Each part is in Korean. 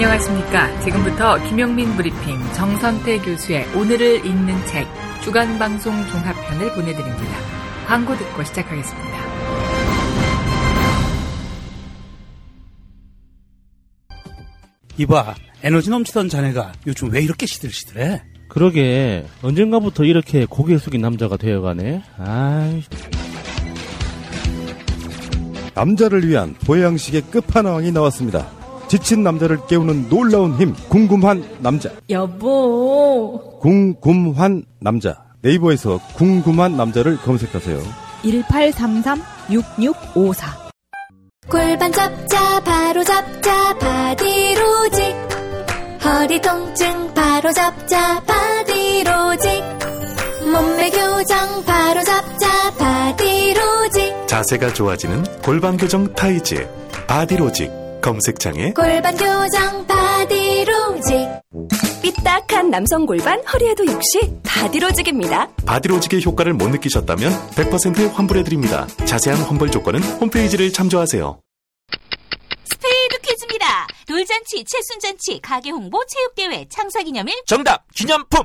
안녕하십니까. 지금부터 김용민 브리핑 정선태 교수의 오늘을 읽는 책 주간방송 종합편을 보내드립니다. 광고 듣고 시작하겠습니다. 이봐, 에너지 넘치던 자네가 요즘 왜 이렇게 시들시들해? 그러게, 언젠가부터 이렇게 고개 숙인 남자가 되어가네. 아이. 남자를 위한 보양식의 끝판왕이 나왔습니다. 지친 남자를 깨우는 놀라운 힘, 궁금한 남자. 여보, 궁금한 남자. 네이버에서 궁금한 남자를 검색하세요. 1833-6654. 골반 잡자, 바로 잡자, 바디로직. 허리 통증, 바로 잡자, 바디로직. 몸매 교정, 바로 잡자, 바디로직. 자세가 좋아지는 골반 교정 타이즈, 바디로직. 검색창에 골반 교정 바디로직. 삐딱한 남성 골반, 허리에도 역시 바디로직입니다. 바디로직의 효과를 못 느끼셨다면 100% 환불해드립니다. 자세한 환불 조건은 홈페이지를 참조하세요. 스페이드 퀴즈입니다. 돌잔치, 채순잔치, 가게홍보, 체육대회, 창사기념일. 정답! 기념품!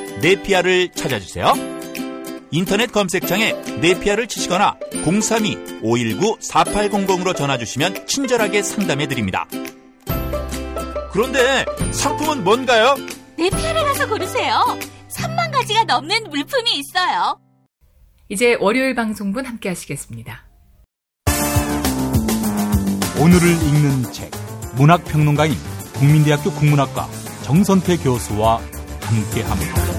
네피아를 찾아주세요. 인터넷 검색창에 네피아를 치시거나 032-519-4800으로 전화주시면 친절하게 상담해드립니다. 그런데 상품은 뭔가요? 네피아를 가서 고르세요. 3만 가지가 넘는 물품이 있어요. 이제 월요일 방송분 함께 하시겠습니다. 오늘을 읽는 책, 문학평론가인 국민대학교 국문학과 정선태 교수와 함께합니다.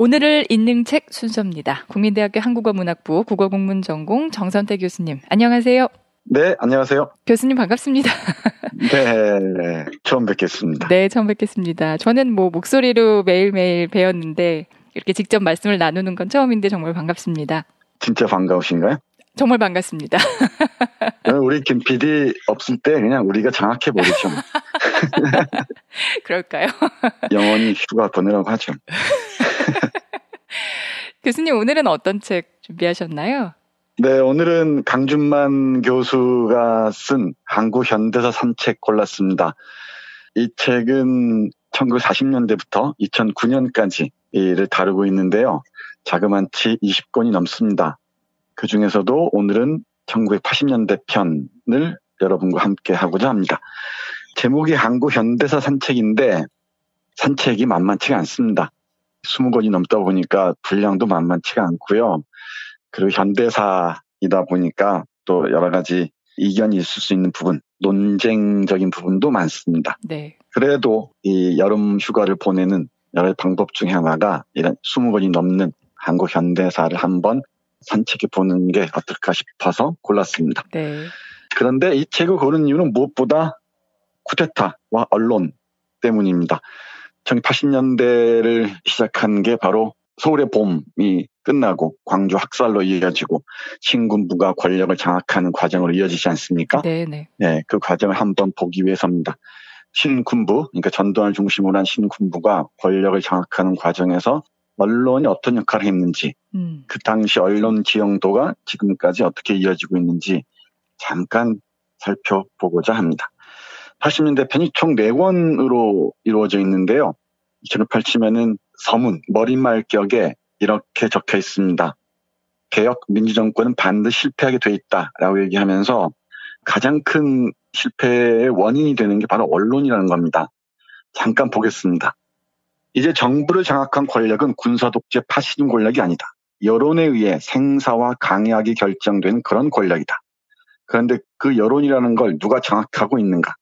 오늘을 읽는 책 순서입니다. 국민대학교 한국어문학부 국어국문 전공 정선태 교수님, 안녕하세요. 네, 안녕하세요. 교수님 반갑습니다. 네, 처음 뵙겠습니다. 네, 처음 뵙겠습니다. 저는 목소리로 매일매일 배웠는데 이렇게 직접 말씀을 나누는 건 처음인데 정말 반갑습니다. 진짜 반가우신가요? 정말 반갑습니다. 우리 김 PD 없을 때 그냥 우리가 장악해버리죠. 그럴까요? 영원히 휴가 보내라고 하죠. 교수님, 오늘은 어떤 책 준비하셨나요? 네, 오늘은 강준만 교수가 쓴 한국 현대사 산책 골랐습니다. 이 책은 1940년대부터 2009년까지 를 다루고 있는데요. 자그만치 20권이 넘습니다. 그 중에서도 오늘은 1980년대 편을 여러분과 함께 하고자 합니다. 제목이 한국 현대사 산책인데 산책이 만만치가 않습니다. 20권이 넘다 보니까 분량도 만만치가 않고요. 그리고 현대사이다 보니까 또 여러 가지 이견이 있을 수 있는 부분, 논쟁적인 부분도 많습니다. 네. 그래도 이 여름 휴가를 보내는 여러 방법 중에 하나가 이런 20권이 넘는 한국 현대사를 한번 산책해 보는 게 어떨까 싶어서 골랐습니다. 네. 그런데 이 책을 고른 이유는 무엇보다 쿠데타와 언론 때문입니다. 1980년대를 시작한 게 바로 서울의 봄이 끝나고 광주 학살로 이어지고 신군부가 권력을 장악하는 과정으로 이어지지 않습니까? 네네. 네, 그 과정을 한번 보기 위해서입니다. 신군부, 그러니까 전두환을 중심으로 한 신군부가 권력을 장악하는 과정에서 언론이 어떤 역할을 했는지, 그 당시 언론 지형도가 지금까지 어떻게 이어지고 있는지 잠깐 살펴보고자 합니다. 80년대 편이 총 4권으로 이루어져 있는데요. 2000을 펼치면은 서문, 머리말격에 이렇게 적혀 있습니다. 개혁 민주정권은 반드시 실패하게 돼 있다라고 얘기하면서 가장 큰 실패의 원인이 되는 게 바로 언론이라는 겁니다. 잠깐 보겠습니다. 이제 정부를 장악한 권력은 군사독재 파시즘 권력이 아니다. 여론에 의해 생사와 강약이 결정된 그런 권력이다. 그런데 그 여론이라는 걸 누가 장악하고 있는가?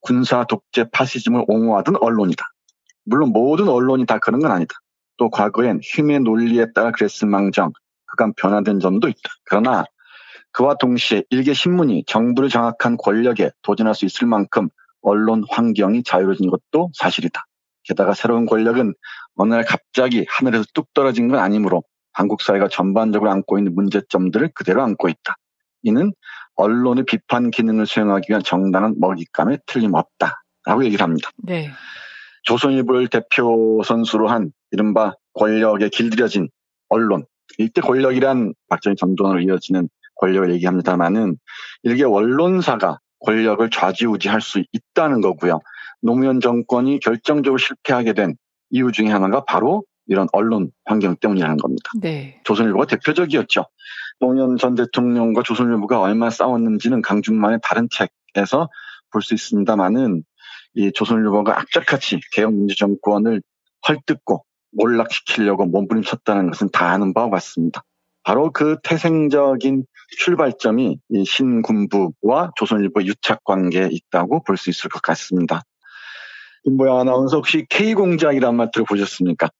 군사독재 파시즘을 옹호하던 언론이다. 물론 모든 언론이 다 그런 건 아니다. 또 과거엔 힘의 논리에 따라 그랬을 망정, 그간 변화된 점도 있다. 그러나 그와 동시에 일개 신문이 정부를 장악한 권력에 도전할 수 있을 만큼 언론 환경이 자유로워진 것도 사실이다. 게다가 새로운 권력은 어느 날 갑자기 하늘에서 뚝 떨어진 건 아니므로 한국 사회가 전반적으로 안고 있는 문제점들을 그대로 안고 있다. 이는 언론의 비판 기능을 수행하기 위한 정당한 먹잇감에 틀림없다라고 얘기를 합니다. 네. 조선일보를 대표 선수로 한 이른바 권력에 길들여진 언론. 이때 권력이란 박정희 전두환으로 이어지는 권력을 얘기합니다만은 일개 언론사가 권력을 좌지우지할 수 있다는 거고요. 노무현 정권이 결정적으로 실패하게 된 이유 중에 하나가 바로 이런 언론 환경 때문이라는 겁니다. 네. 조선일보가 대표적이었죠. 노무현 전 대통령과 조선일보가 얼마나 싸웠는지는 강중만의 다른 책에서 볼 수 있습니다만은 이 조선일보가 악착같이 개혁민주정권을 헐뜯고 몰락시키려고 몸부림쳤다는 것은 다 아는 바와 같습니다. 바로 그 태생적인 출발점이 이 신군부와 조선일보 유착관계에 있다고 볼 수 있을 것 같습니다. 김보영 아나운서 혹시 K공작이라는 말 들어보셨습니까?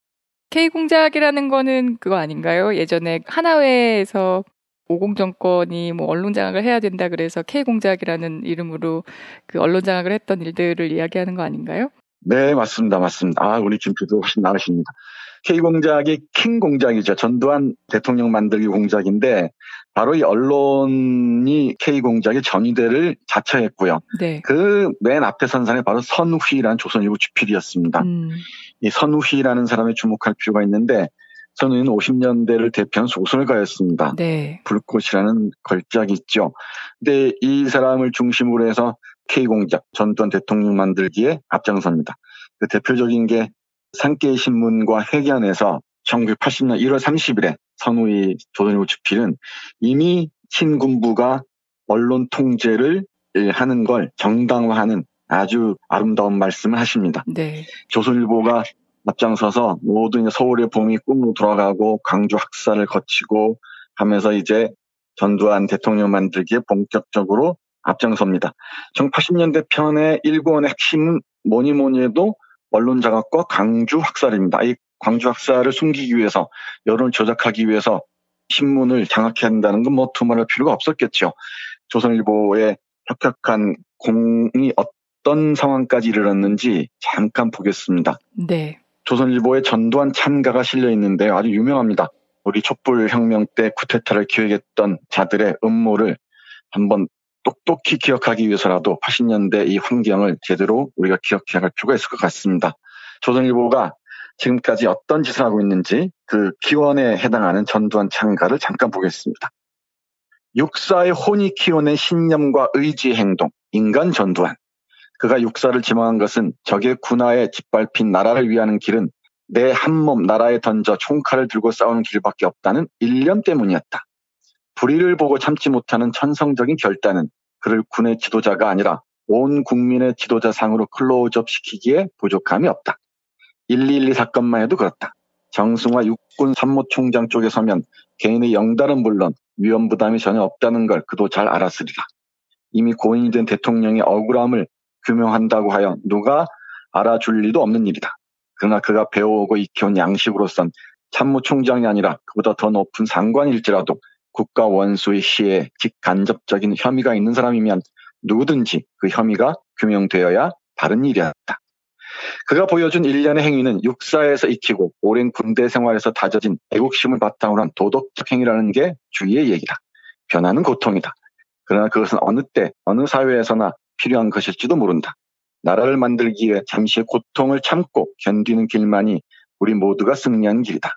K공작이라는 거는 그거 아닌가요? 예전에 하나회에서 50정권이 뭐 언론장악을 해야 된다 그래서 K공작이라는 이름으로 그 언론장악을 했던 일들을 이야기하는 거 아닌가요? 네, 맞습니다. 맞습니다. 아, 우리 김피도 훨씬 나으십니다. K공작이 킹공작이죠. 전두환 대통령 만들기 공작인데 바로 이 언론이 K공작의 전위대를 자처했고요. 네. 그 맨 앞에 선상에 바로 선우희라는 조선일보 주필이었습니다. 이 선우희라는 사람에 주목할 필요가 있는데 선우희는 50년대를 대표한 소설가였습니다. 네. 불꽃이라는 걸작이 있죠. 근데 이 사람을 중심으로 해서 K공작, 전두환 대통령 만들기에 앞장섭니다. 그 대표적인 게 산케이 신문과 회견에서 1980년 1월 30일에 선우희 조선일보 주필은 이미 신군부가 언론 통제를 하는 걸 정당화하는 아주 아름다운 말씀을 하십니다. 네. 조선일보가 앞장서서 모든 서울의 봄이 꿈으로 돌아가고 광주 학살을 거치고 하면서 이제 전두환 대통령 만들기에 본격적으로 앞장섭니다. 1980년대 편의 일권의 핵심은 뭐니뭐니 해도 언론 장악과 광주 학살입니다. 이 광주 학살을 숨기기 위해서 여론을 조작하기 위해서 신문을 장악해야 한다는 건 뭐 두말할 필요가 없었겠죠. 조선일보의 혁혁한 공이 어떤 상황까지 이르렀는지 잠깐 보겠습니다. 네. 조선일보의 전두환 찬가가 실려 있는데 아주 유명합니다. 우리 촛불혁명 때 쿠데타를 기획했던 자들의 음모를 한번 똑똑히 기억하기 위해서라도 80년대 이 환경을 제대로 우리가 기억해야 할 필요가 있을 것 같습니다. 조선일보가 지금까지 어떤 짓을 하고 있는지 그 기원에 해당하는 전두환 창가를 잠깐 보겠습니다. 육사의 혼이 키워낸 신념과 의지의 행동, 인간 전두환. 그가 육사를 지망한 것은 적의 군하에 짓밟힌 나라를 위하는 길은 내 한몸 나라에 던져 총칼을 들고 싸우는 길밖에 없다는 일념 때문이었다. 불의를 보고 참지 못하는 천성적인 결단은 그를 군의 지도자가 아니라 온 국민의 지도자상으로 클로즈업시키기에 부족함이 없다. 1.12 사건만 해도 그렇다. 정승화 육군 참모총장 쪽에 서면 개인의 영달은 물론 위험 부담이 전혀 없다는 걸 그도 잘 알았으리라. 이미 고인이 된 대통령의 억울함을 규명한다고 하여 누가 알아줄 리도 없는 일이다. 그러나 그가 배워오고 익혀온 양식으로선 참모총장이 아니라 그보다 더 높은 상관일지라도 국가 원수의 시에 직간접적인 혐의가 있는 사람이면 누구든지 그 혐의가 규명되어야 바른 일이었다. 그가 보여준 일련의 행위는 육사에서 익히고 오랜 군대 생활에서 다져진 애국심을 바탕으로 한 도덕적 행위라는 게 주위의 얘기다. 변화는 고통이다. 그러나 그것은 어느 때 어느 사회에서나 필요한 것일지도 모른다. 나라를 만들기 위해 잠시의 고통을 참고 견디는 길만이 우리 모두가 승리하는 길이다.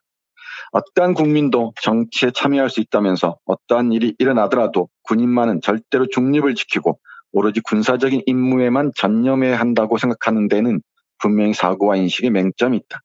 어떠한 국민도 정치에 참여할 수 있다면서 어떠한 일이 일어나더라도 군인만은 절대로 중립을 지키고 오로지 군사적인 임무에만 전념해야 한다고 생각하는 데는 분명히 사고와 인식의 맹점이 있다.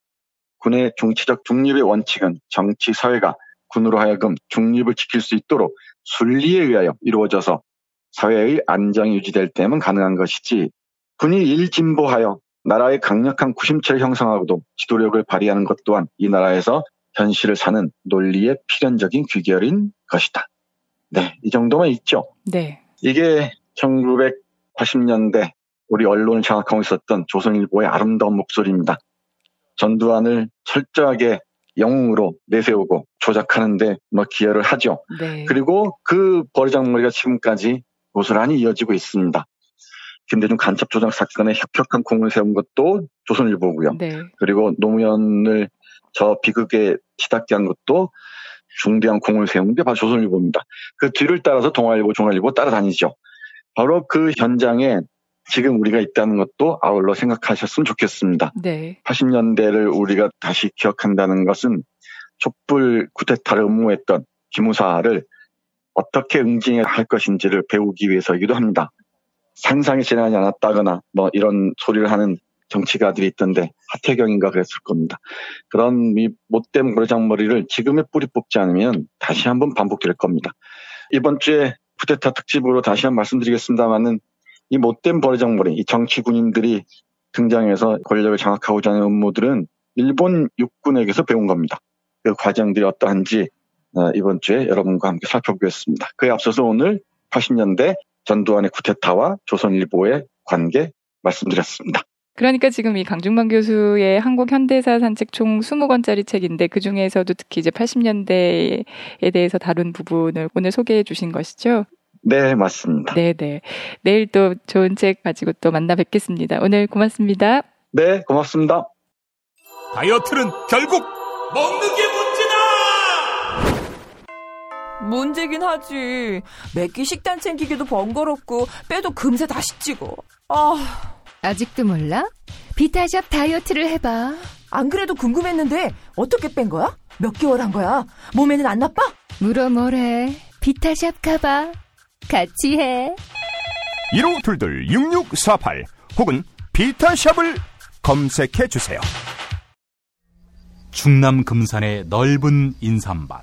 군의 정치적 중립의 원칙은 정치 사회가 군으로 하여금 중립을 지킬 수 있도록 순리에 의하여 이루어져서 사회의 안정이 유지될 때만 가능한 것이지 군이 일진보하여 나라의 강력한 구심체를 형성하고도 지도력을 발휘하는 것 또한 이 나라에서 현실을 사는 논리의 필연적인 귀결인 것이다. 네, 이 정도만 있죠. 네. 이게 1980년대 우리 언론을 장악하고 있었던 조선일보의 아름다운 목소리입니다. 전두환을 철저하게 영웅으로 내세우고 조작하는데 뭐 기여를 하죠. 네. 그리고 그 버르장머리가 지금까지 고스란히 이어지고 있습니다. 김대중 간첩 조작 사건에 혁혁한 공을 세운 것도 조선일보고요. 네. 그리고 노무현을 저 비극에 치닫게 한 것도 중대한 공을 세운 게 바로 조선일보입니다. 그 뒤를 따라서 동아일보, 중앙일보 따라다니죠. 바로 그 현장에 지금 우리가 있다는 것도 아울러 생각하셨으면 좋겠습니다. 네. 80년대를 우리가 다시 기억한다는 것은 촛불 쿠데타를 음모했던 기무사를 어떻게 응징해야 할 것인지를 배우기 위해서이기도 합니다. 상상이 지나지 않았다거나 뭐 이런 소리를 하는 정치가들이 있던데 하태경인가 그랬을 겁니다. 그런 이 못된 버르장머리를 지금의 뿌리 뽑지 않으면 다시 한번 반복될 겁니다. 이번 주에 쿠데타 특집으로 다시 한번 말씀드리겠습니다만은 이 못된 버르장머리, 이 정치 군인들이 등장해서 권력을 장악하고자 하는 음모들은 일본 육군에게서 배운 겁니다. 그 과정들이 어떠한지 이번 주에 여러분과 함께 살펴보겠습니다. 그에 앞서서 오늘 80년대 전두환의 쿠데타와 조선일보의 관계 말씀드렸습니다. 그러니까 지금 이 강중만 교수의 한국 현대사 산책 총 20권짜리 책인데 그 중에서도 특히 이제 80년대에 대해서 다룬 부분을 오늘 소개해 주신 것이죠? 네, 맞습니다. 네네. 내일 또 좋은 책 가지고 또 만나 뵙겠습니다. 오늘 고맙습니다. 네, 고맙습니다. 다이어트는 결국 먹는 게 문제다! 문제긴 하지. 매끼 식단 챙기기도 번거롭고 빼도 금세 다시 찌고. 아... 아직도 몰라? 비타샵 다이어트를 해봐. 안 그래도 궁금했는데 어떻게 뺀 거야? 몇 개월 한 거야? 몸에는 안 나빠? 물어 뭐래. 비타샵 가봐. 같이 해. 1522-6648 혹은 비타샵을 검색해주세요. 충남 금산의 넓은 인삼밭.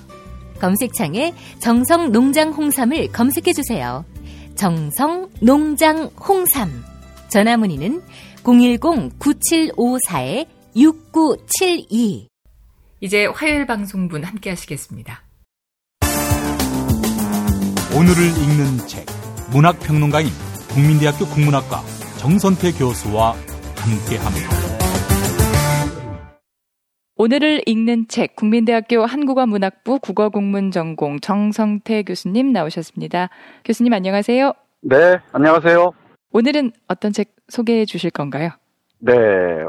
검색창에 정성농장 홍삼을 검색해주세요. 정성농장 홍삼. 전화 문의는 010-9754-6972. 이제 화요일 방송분 함께 하시겠습니다. 오늘을 읽는 책. 문학평론가인 국민대학교 국문학과 정선태 교수와 함께합니다. 오늘을 읽는 책, 국민대학교 한국어문학부 국어국문전공 정선태 교수님 나오셨습니다. 교수님 안녕하세요. 네, 안녕하세요. 오늘은 어떤 책 소개해 주실 건가요? 네,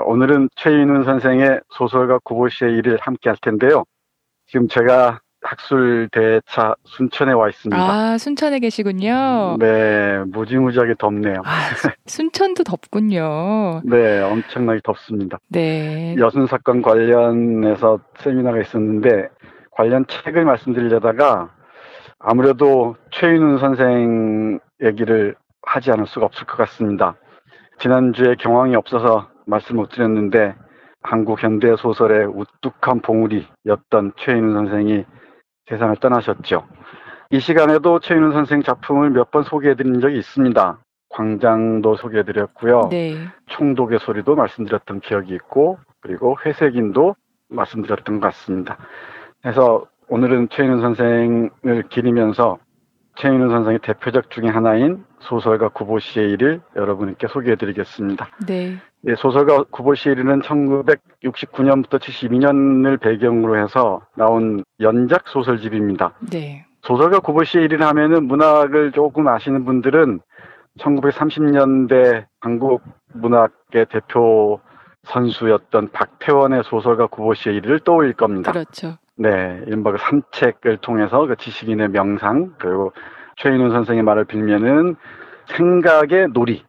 오늘은 최인훈 선생의 소설가 구보씨의 일일 함께 할 텐데요. 지금 제가 학술대차 순천에 와 있습니다. 아, 순천에 계시군요. 네, 무지무지하게 덥네요. 아, 순천도 덥군요. 네, 엄청나게 덥습니다. 네. 여순사건 관련해서 세미나가 있었는데 관련 책을 말씀드리려다가 아무래도 최인훈 선생 얘기를 하지 않을 수가 없을 것 같습니다. 지난주에 경황이 없어서 말씀 못 드렸는데 한국 현대 소설의 우뚝한 봉우리였던 최인훈 선생이 세상을 떠나셨죠. 이 시간에도 최인훈 선생 작품을 몇 번 소개해드린 적이 있습니다. 광장도 소개해드렸고요. 네. 총독의 소리도 말씀드렸던 기억이 있고 그리고 회색인도 말씀드렸던 것 같습니다. 그래서 오늘은 최인훈 선생을 기리면서 최인훈 선생의 대표작 중에 하나인 소설가 구보씨의 일을 여러분께 소개해드리겠습니다. 네. 네, 소설가 구보씨의 일은 1969년부터 72년을 배경으로 해서 나온 연작 소설집입니다. 네. 소설가 구보씨의 일을 하면은 문학을 조금 아시는 분들은 1930년대 한국 문학의 대표 선수였던 박태원의 소설가 구보씨의 일을 떠올릴 겁니다. 그렇죠. 네, 이른바 그 산책을 통해서 그 지식인의 명상, 그리고 최인훈 선생의 말을 빌면은 생각의 놀이를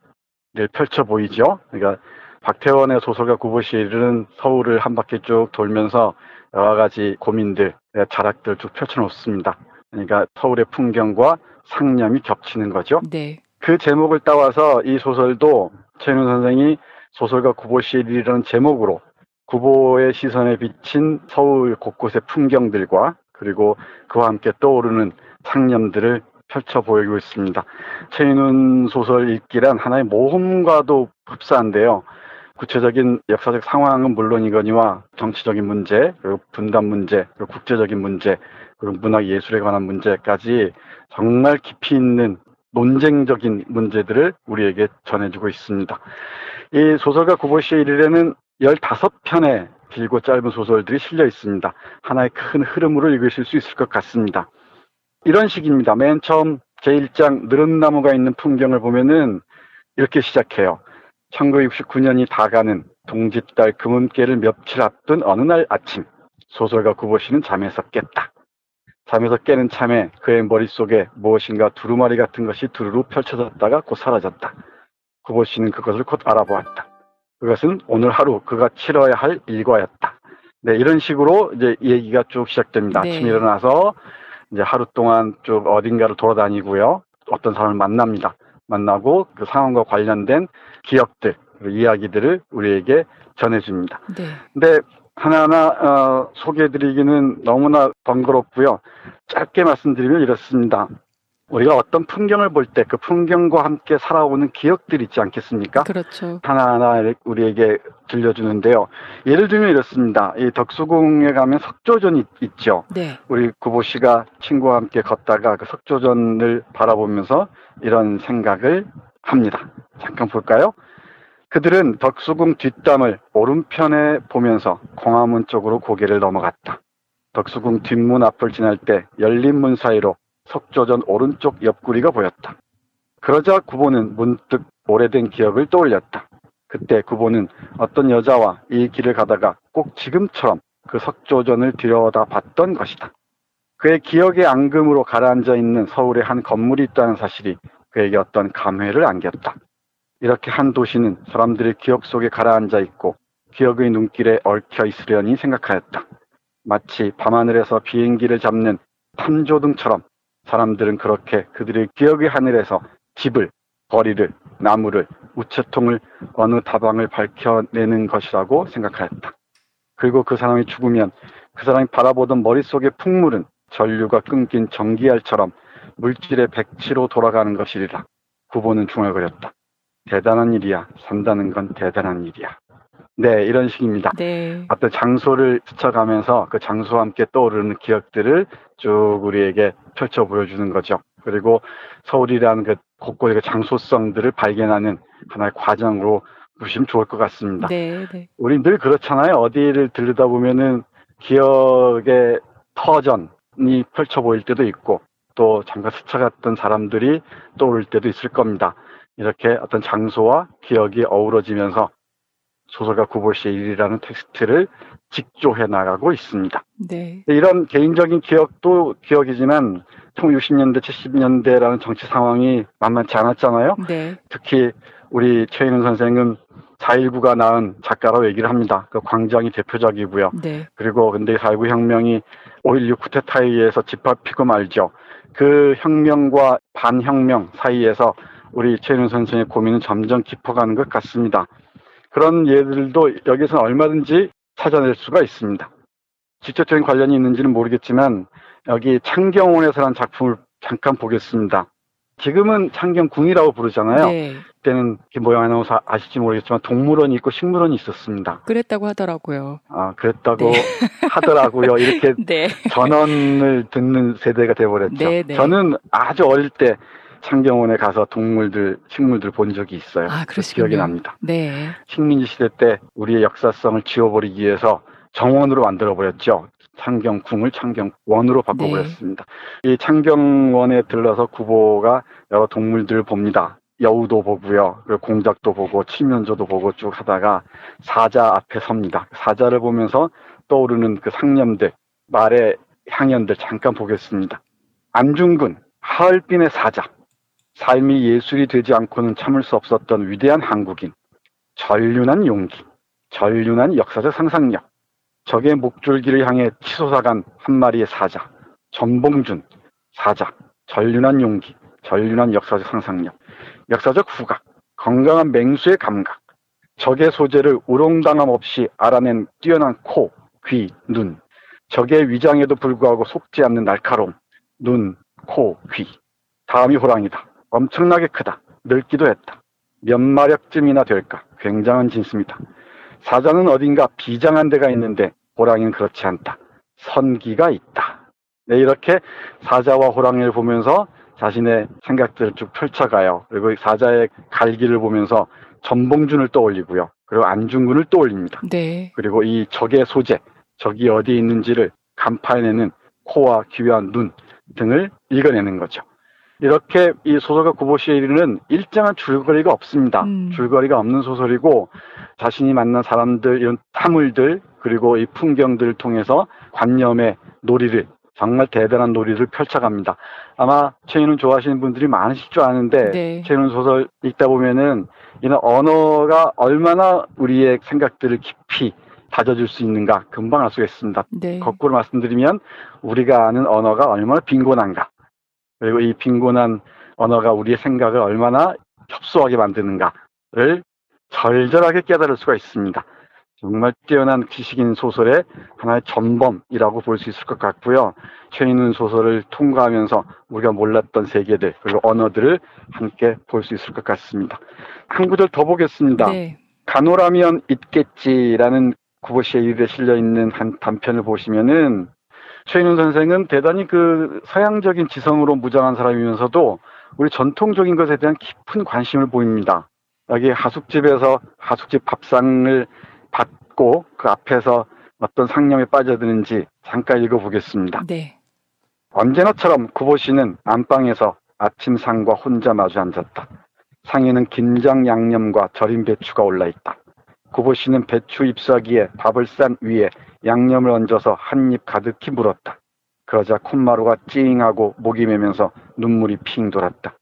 펼쳐 보이죠. 그러니까 박태원의 소설가 구보씨의 일은 서울을 한 바퀴 쭉 돌면서 여러 가지 고민들, 자락들 쭉 펼쳐 놓습니다. 그러니까 서울의 풍경과 상념이 겹치는 거죠. 네. 그 제목을 따와서 이 소설도 최인훈 선생이 소설가 구보씨의 일이라는 제목으로 구보의 시선에 비친 서울 곳곳의 풍경들과 그리고 그와 함께 떠오르는 상념들을 펼쳐 보이고 있습니다. 최인훈 소설 읽기란 하나의 모험과도 흡사한데요. 구체적인 역사적 상황은 물론이거니와 정치적인 문제, 그리고 분단 문제, 그리고 국제적인 문제, 그리고 문학 예술에 관한 문제까지 정말 깊이 있는 논쟁적인 문제들을 우리에게 전해주고 있습니다. 이 소설가 구보씨의 일일에는 15편의 길고 짧은 소설들이 실려 있습니다. 하나의 큰 흐름으로 읽으실 수 있을 것 같습니다. 이런 식입니다. 맨 처음 제1장 느릅나무가 있는 풍경을 보면은 이렇게 시작해요. 1969년이 다가는 동짓달 금음계를 며칠 앞둔 어느 날 아침, 소설가 구보씨는 잠에서 깼다. 잠에서 깨는 참에 그의 머릿속에 무엇인가 두루마리 같은 것이 두루루 펼쳐졌다가 곧 사라졌다. 구보씨는 그것을 곧 알아보았다. 그것은 오늘 하루 그가 치러야 할 일과였다. 네, 이런 식으로 이제 얘기가 쭉 시작됩니다. 네. 아침에 일어나서 이제 하루 동안 쭉 어딘가를 돌아다니고요. 어떤 사람을 만납니다. 만나고 그 상황과 관련된 기억들, 이야기들을 우리에게 전해줍니다. 네. 근데 하나하나 소개해드리기는 너무나 번거롭고요. 짧게 말씀드리면 이렇습니다. 우리가 어떤 풍경을 볼 때 그 풍경과 함께 살아오는 기억들이 있지 않겠습니까? 그렇죠. 하나하나 우리에게 들려주는데요. 예를 들면 이렇습니다. 이 덕수궁에 가면 석조전이 있죠. 네. 우리 구보씨가 친구와 함께 걷다가 그 석조전을 바라보면서 이런 생각을 합니다. 잠깐 볼까요? 그들은 덕수궁 뒷담을 오른편에 보면서 광화문 쪽으로 고개를 넘어갔다. 덕수궁 뒷문 앞을 지날 때 열린 문 사이로 석조전 오른쪽 옆구리가 보였다. 그러자 구보는 문득 오래된 기억을 떠올렸다. 그때 구보는 어떤 여자와 이 길을 가다가 꼭 지금처럼 그 석조전을 들여다 봤던 것이다. 그의 기억의 앙금으로 가라앉아 있는 서울의 한 건물이 있다는 사실이 그에게 어떤 감회를 안겼다. 이렇게 한 도시는 사람들의 기억 속에 가라앉아 있고 기억의 눈길에 얽혀 있으려니 생각하였다. 마치 밤하늘에서 비행기를 잡는 탐조등처럼 사람들은 그렇게 그들의 기억의 하늘에서 집을, 거리를, 나무를, 우체통을, 어느 다방을 밝혀내는 것이라고 생각하였다. 그리고 그 사람이 죽으면 그 사람이 바라보던 머릿속의 풍물은 전류가 끊긴 전기알처럼 물질의 백치로 돌아가는 것이리라. 구보는 중얼거렸다. 대단한 일이야. 산다는 건 대단한 일이야. 네, 이런 식입니다. 네. 어떤 장소를 스쳐가면서 그 장소와 함께 떠오르는 기억들을 쭉 우리에게 펼쳐 보여주는 거죠. 그리고 서울이라는 그 곳곳의 장소성들을 발견하는 하나의 과정으로 보시면 좋을 것 같습니다. 네, 네. 우리 늘 그렇잖아요. 어디를 들르다 보면은 기억의 터전이 펼쳐 보일 때도 있고 또 잠깐 스쳐갔던 사람들이 떠오를 때도 있을 겁니다. 이렇게 어떤 장소와 기억이 어우러지면서 소설가 구보씨의 일이라는 텍스트를 직조해 나가고 있습니다. 네. 이런 개인적인 기억도 기억이지만 1960년대, 70년대라는 정치 상황이 만만치 않았잖아요. 네. 특히 우리 최인훈 선생은 4.19가 낳은 작가라고 얘기를 합니다. 그 광장이 대표작이고요. 네. 그리고 근데 4.19 혁명이 5.16 쿠데타에 의해서 집합피고 말죠. 그 혁명과 반혁명 사이에서 우리 최인훈 선생의 고민은 점점 깊어가는 것 같습니다. 그런 예들도 여기서는 얼마든지 찾아낼 수가 있습니다. 직접적인 관련이 있는지는 모르겠지만 여기 창경원에서라는 작품을 잠깐 보겠습니다. 지금은 창경궁이라고 부르잖아요. 네. 그때는 김보영 아나운서 아실지 모르겠지만 동물원이 있고 식물원이 있었습니다. 그랬다고 하더라고요. 아, 그랬다고 네. 하더라고요. 이렇게 네. 전언을 듣는 세대가 돼버렸죠. 네, 네. 저는 아주 어릴 때 창경원에 가서 동물들, 식물들 본 적이 있어요. 아, 그러시군요. 기억이 납니다. 네. 식민지 시대 때 우리의 역사성을 지워버리기 위해서 정원으로 만들어버렸죠. 창경궁을 창경원으로 바꿔버렸습니다. 네. 이 창경원에 들러서 구보가 여러 동물들을 봅니다. 여우도 보고요. 그리고 공작도 보고 칠면조도 보고 쭉 하다가 사자 앞에 섭니다. 사자를 보면서 떠오르는 그 상념들, 말의 향연들 잠깐 보겠습니다. 안중근, 하얼빈의 사자. 삶이 예술이 되지 않고는 참을 수 없었던 위대한 한국인, 전륜한 용기, 전륜한 역사적 상상력, 적의 목줄기를 향해 치솟아간 한 마리의 사자, 전봉준, 사자, 전륜한 용기, 전륜한 역사적 상상력, 역사적 후각, 건강한 맹수의 감각, 적의 소재를 우롱당함 없이 알아낸 뛰어난 코, 귀, 눈. 적의 위장에도 불구하고 속지 않는 날카로움. 눈, 코, 귀. 다음이 호랑이다. 엄청나게 크다. 늙기도 했다. 몇 마력쯤이나 될까. 굉장한 진수입니다. 사자는 어딘가 비장한 데가 있는데 호랑이는 그렇지 않다. 선기가 있다. 네, 이렇게 사자와 호랑이를 보면서 자신의 생각들을 쭉 펼쳐가요. 그리고 사자의 갈기를 보면서 전봉준을 떠올리고요. 그리고 안중근을 떠올립니다. 네. 그리고 이 적의 소재, 적이 어디에 있는지를 간파해내는 코와 귀와 눈 등을 읽어내는 거죠. 이렇게 이 소설가 구보씨의 일은 일정한 줄거리가 없습니다. 줄거리가 없는 소설이고 자신이 만난 사람들, 이런 사물들, 그리고 이 풍경들을 통해서 관념의 놀이를, 정말 대단한 놀이를 펼쳐갑니다. 아마 최인훈 좋아하시는 분들이 많으실 줄 아는데 네. 최인훈 소설 읽다 보면은 이런 언어가 얼마나 우리의 생각들을 깊이 다져줄 수 있는가 금방 알 수 있습니다. 네. 거꾸로 말씀드리면 우리가 아는 언어가 얼마나 빈곤한가. 그리고 이 빈곤한 언어가 우리의 생각을 얼마나 협소하게 만드는가를 절절하게 깨달을 수가 있습니다. 정말 뛰어난 지식인 소설의 하나의 전범이라고 볼 수 있을 것 같고요. 최인훈 소설을 통과하면서 우리가 몰랐던 세계들 그리고 언어들을 함께 볼 수 있을 것 같습니다. 한 구절 더 보겠습니다. 네. 간호라면 있겠지라는 구보씨의 일에 실려있는 한 단편을 보시면은 최인훈 선생은 대단히 그 서양적인 지성으로 무장한 사람이면서도 우리 전통적인 것에 대한 깊은 관심을 보입니다. 여기 하숙집에서 하숙집 밥상을 받고 그 앞에서 어떤 상념에 빠져드는지 잠깐 읽어보겠습니다. 네. 언제나처럼 구보씨는 안방에서 아침상과 혼자 마주 앉았다. 상에는 김장 양념과 절인 배추가 올라있다. 구보씨는 배추 잎사귀에 밥을 싼 위에 양념을 얹어서 한 입 가득히 물었다. 그러자 콧마루가 찡하고 목이 메면서 눈물이 핑 돌았다.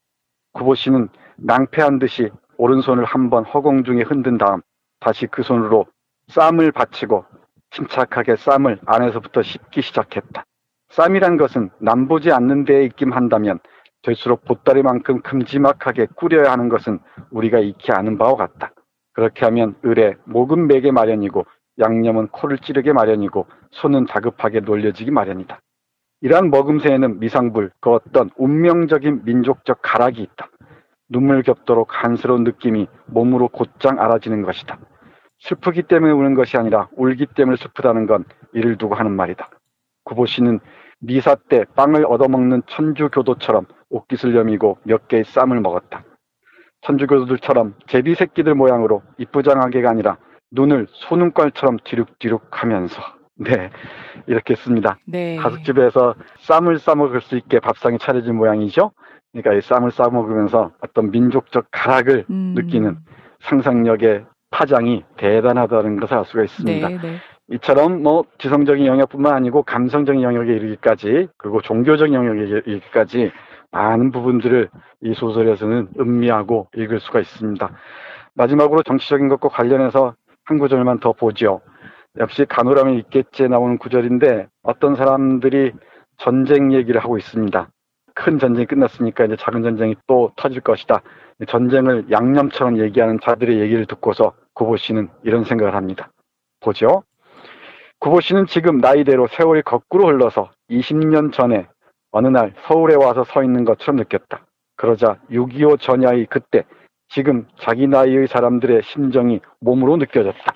구보씨는 낭패한 듯이 오른손을 한번 허공중에 흔든 다음 다시 그 손으로 쌈을 받치고 침착하게 쌈을 안에서부터 씹기 시작했다. 쌈이란 것은 남보지 않는 데에 있긴 한다면 될수록 보따리만큼 큼지막하게 꾸려야 하는 것은 우리가 익히 아는 바와 같다. 그렇게 하면 을에 목은 매게 마련이고 양념은 코를 찌르게 마련이고 손은 다급하게 놀려지기 마련이다. 이러한 먹음새에는 미상불 그 어떤 운명적인 민족적 가락이 있다. 눈물 겹도록 간스러운 느낌이 몸으로 곧장 알아지는 것이다. 슬프기 때문에 우는 것이 아니라 울기 때문에 슬프다는 건 이를 두고 하는 말이다. 구보씨는 미사 때 빵을 얻어먹는 천주교도처럼 옷깃을 여미고 몇 개의 쌈을 먹었다. 천주교도들처럼 제비 새끼들 모양으로 이쁘장하게가 아니라 눈을 소눈깔처럼 뒤룩뒤룩 하면서 네 이렇게 했습니다. 네. 가숙집에서 쌈을 싸먹을 수 있게 밥상이 차려진 모양이죠. 그러니까 이 쌈을 싸먹으면서 어떤 민족적 가락을 느끼는 상상력의 파장이 대단하다는 것을 알 수가 있습니다. 네, 네. 이처럼 뭐 지성적인 영역뿐만 아니고 감성적인 영역에 이르기까지 그리고 종교적인 영역에 이르기까지 많은 부분들을 이 소설에서는 음미하고 읽을 수가 있습니다. 마지막으로 정치적인 것과 관련해서 한 구절만 더 보죠. 역시 간호라면 있겠지에 나오는 구절인데 어떤 사람들이 전쟁 얘기를 하고 있습니다. 큰 전쟁이 끝났으니까 이제 작은 전쟁이 또 터질 것이다. 전쟁을 양념처럼 얘기하는 자들의 얘기를 듣고서 구보씨는 이런 생각을 합니다. 보죠. 구보씨는 지금 나이대로 세월이 거꾸로 흘러서 20년 전에 어느 날 서울에 와서 서 있는 것처럼 느꼈다. 그러자 6.25 전야의 그때 지금 자기 나이의 사람들의 심정이 몸으로 느껴졌다.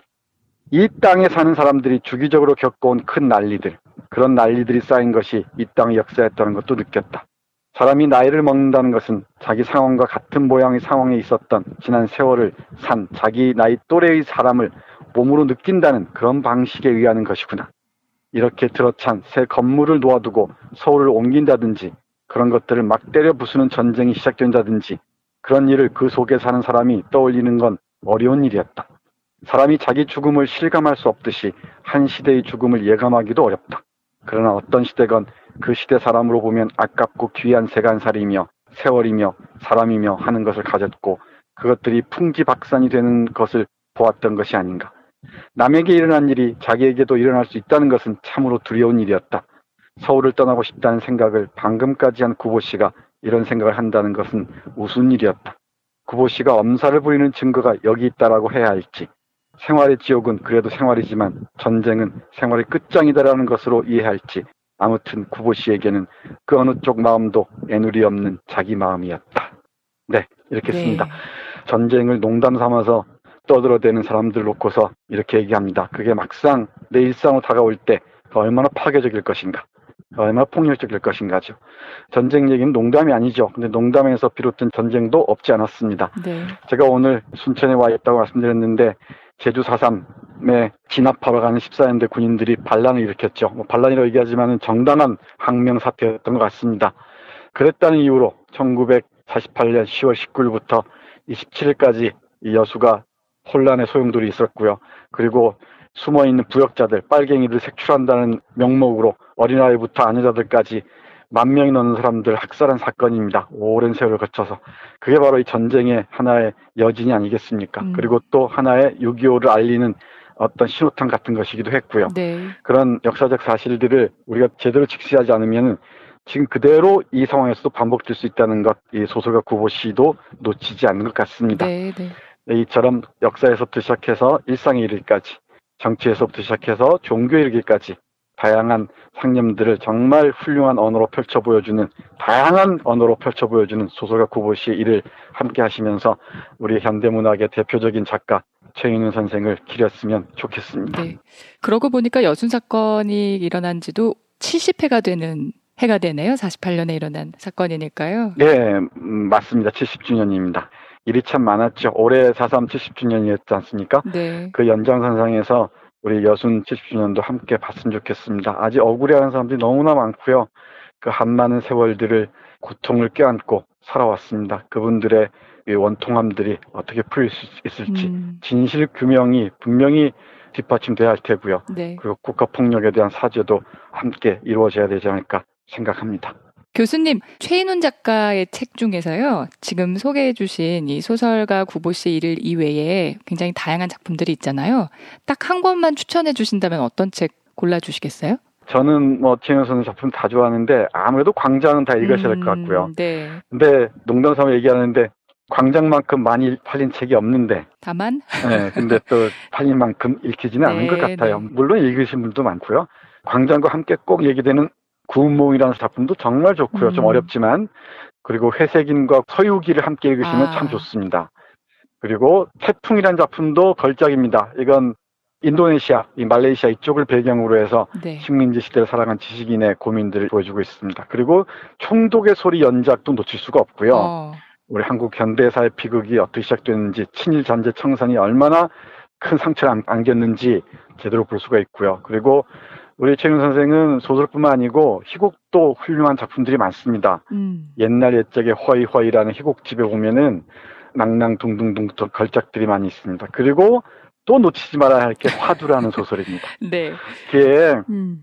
이 땅에 사는 사람들이 주기적으로 겪어온 큰 난리들, 그런 난리들이 쌓인 것이 이 땅의 역사였다는 것도 느꼈다. 사람이 나이를 먹는다는 것은 자기 상황과 같은 모양의 상황에 있었던 지난 세월을 산 자기 나이 또래의 사람을 몸으로 느낀다는 그런 방식에 의하는 것이구나. 이렇게 들어찬 새 건물을 놓아두고 서울을 옮긴다든지 그런 것들을 막 때려 부수는 전쟁이 시작된다든지 그런 일을 그 속에 사는 사람이 떠올리는 건 어려운 일이었다. 사람이 자기 죽음을 실감할 수 없듯이 한 시대의 죽음을 예감하기도 어렵다. 그러나 어떤 시대건 그 시대 사람으로 보면 아깝고 귀한 세간살이며 세월이며 사람이며 하는 것을 가졌고 그것들이 풍지박산이 되는 것을 보았던 것이 아닌가. 남에게 일어난 일이 자기에게도 일어날 수 있다는 것은 참으로 두려운 일이었다. 서울을 떠나고 싶다는 생각을 방금까지 한 구보씨가 이런 생각을 한다는 것은 우스운 일이었다. 구보씨가 엄살을 부리는 증거가 여기 있다라고 해야 할지, 생활의 지옥은 그래도 생활이지만 전쟁은 생활의 끝장이다라는 것으로 이해할지, 아무튼 구보씨에게는 그 어느 쪽 마음도 애누리 없는 자기 마음이었다. 네, 이렇게 씁니다. 네. 전쟁을 농담 삼아서 떠들어대는 사람들 놓고서 이렇게 얘기합니다. 그게 막상 내 일상으로 다가올 때 얼마나 파괴적일 것인가, 얼마나 폭력적일 것인가죠. 전쟁 얘기는 농담이 아니죠. 근데 농담에서 비롯된 전쟁도 없지 않았습니다. 네. 제가 오늘 순천에 와 있다고 말씀드렸는데 제주 4.3에 진압하러 가는 14년대 군인들이 반란을 일으켰죠. 뭐 반란이라고 얘기하지만 정당한 항명사태였던 것 같습니다. 그랬다는 이유로 1948년 10월 19일부터 27일까지 이 여수가 혼란의 소용돌이 있었고요. 그리고 숨어있는 부역자들, 빨갱이들 색출한다는 명목으로 어린아이부터 아녀자들까지 10,000명이 넘는 사람들 학살한 사건입니다. 오랜 세월을 거쳐서. 그게 바로 이 전쟁의 하나의 여진이 아니겠습니까? 그리고 또 하나의 6.25를 알리는 어떤 신호탄 같은 것이기도 했고요. 네. 그런 역사적 사실들을 우리가 제대로 직시하지 않으면 지금 그대로 이 상황에서도 반복될 수 있다는 것, 이 소설가 구보씨도 놓치지 않는 것 같습니다. 네, 네. 이처럼 역사에서부터 시작해서 일상에 이르기까지, 정치에서부터 시작해서 종교에 이르기까지 다양한 상념들을 정말 훌륭한 언어로 펼쳐 보여주는, 다양한 언어로 펼쳐 보여주는 소설가 구보씨의 일을 함께 하시면서 우리 현대문학의 대표적인 작가 최인훈 선생을 기렸으면 좋겠습니다. 네. 그러고 보니까 여순 사건이 일어난 지도 70회가 되는 해가 되네요. 48년에 일어난 사건이니까요. 네, 맞습니다. 70주년입니다. 일이 참 많았죠. 올해 4.3 70주년이었지 않습니까? 네. 그 연장선상에서 우리 여순 70주년도 함께 봤으면 좋겠습니다. 아직 억울해하는 사람들이 너무나 많고요. 그 한 많은 세월들을 고통을 껴안고 살아왔습니다. 그분들의 원통함들이 어떻게 풀릴 수 있을지, 진실 규명이 분명히 뒷받침돼야 할 테고요. 네. 그리고 국가폭력에 대한 사죄도 함께 이루어져야 되지 않을까 생각합니다. 교수님, 최인훈 작가의 책 중에서요, 지금 소개해 주신 이 소설가 구보씨의 일일 이외에 굉장히 다양한 작품들이 있잖아요. 딱 한 권만 추천해 주신다면 어떤 책 골라주시겠어요? 저는 뭐 최인훈 선생님 작품 다 좋아하는데 아무래도 광장은 다 읽으셔야 될 것 같고요. 네. 근데 농담삼아 얘기하는데 광장만큼 많이 팔린 책이 없는데, 다만? 네, 근데 또 팔린 만큼 읽히지는 않은 것 같아요. 네. 물론 읽으신 분도 많고요. 광장과 함께 꼭 얘기되는 구운몽이라는 작품도 정말 좋고요. 좀 어렵지만. 그리고 회색인과 서유기를 함께 읽으시면 참 좋습니다. 그리고 태풍이라는 작품도 걸작입니다. 이건 인도네시아, 이 말레이시아 이쪽을 배경으로 해서 네. 식민지 시대를 살아간 지식인의 고민들을 보여주고 있습니다. 그리고 총독의 소리 연작도 놓칠 수가 없고요. 우리 한국 현대사의 비극이 어떻게 시작됐는지, 친일 잔재 청산이 얼마나 큰 상처를 안겼는지 제대로 볼 수가 있고요. 그리고 우리 최인훈 선생은 소설뿐만 아니고 희곡도 훌륭한 작품들이 많습니다. 옛날 옛적의 허이허이라는 희곡집에 보면은 낭낭둥둥둥 걸작들이 많이 있습니다. 그리고 또 놓치지 말아야 할 게 화두라는 소설입니다. 네. 뒤에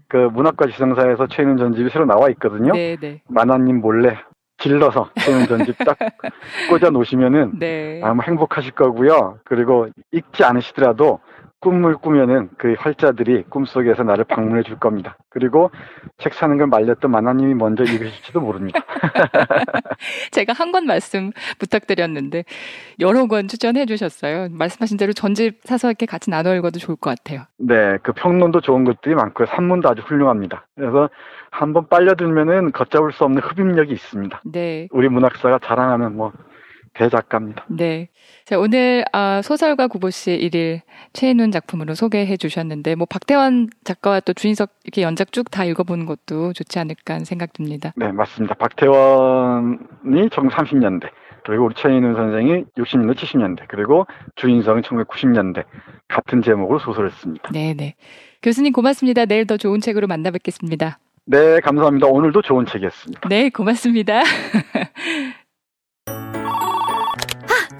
그 문학과 지성사에서 최인훈 전집이 새로 나와 있거든요. 네, 네. 만화님 몰래 길러서 최인훈 전집 딱 꽂아 놓으시면은 네. 아마 행복하실 거고요. 그리고 읽지 않으시더라도 꿈을 꾸면은 그 활자들이 꿈속에서 나를 방문해 줄 겁니다. 그리고 책 사는 걸 말렸던 만화님이 먼저 읽으실지도 모릅니다. 제가 한 권 말씀 부탁드렸는데 여러 권 추천해 주셨어요. 말씀하신 대로 전집 사서 이렇게 같이 나눠 읽어도 좋을 것 같아요. 네, 그 평론도 좋은 것들이 많고요. 산문도 아주 훌륭합니다. 그래서 한번 빨려들면은 걷잡을 수 없는 흡입력이 있습니다. 네. 우리 문학사가 자랑하는 뭐 대작가입니다. 네. 자, 오늘 소설가 구보씨의 일일 최인훈 작품으로 소개해 주셨는데, 뭐 박태원 작가와 또 주인석 이렇게 연작 쭉 다 읽어보는 것도 좋지 않을까 하는 생각 듭니다. 네, 맞습니다. 박태원이 1930년대, 그리고 우리 최인훈 선생이 60년대, 70년대, 그리고 주인석은 1990년대 같은 제목으로 소설을 씁니다. 네, 네. 교수님 고맙습니다. 내일 더 좋은 책으로 만나뵙겠습니다. 네, 감사합니다. 오늘도 좋은 책이었습니다. 네, 고맙습니다.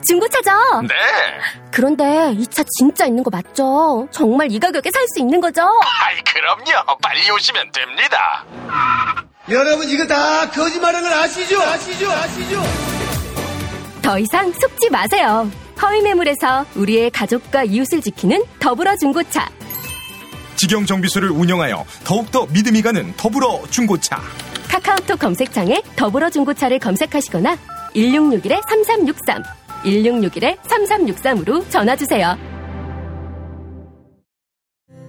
중고차죠? 네. 그런데 이 차 진짜 있는 거 맞죠? 정말 이 가격에 살 수 있는 거죠? 아이, 그럼요. 빨리 오시면 됩니다. 여러분, 이거 다 거짓말하는 걸 아시죠? 아시죠? 아시죠? 더 이상 속지 마세요. 허위 매물에서 우리의 가족과 이웃을 지키는 더불어 중고차. 직영 정비소를 운영하여 더욱더 믿음이 가는 더불어 중고차. 카카오톡 검색창에 더불어 중고차를 검색하시거나 1661-3363 1661-3363으로 전화주세요.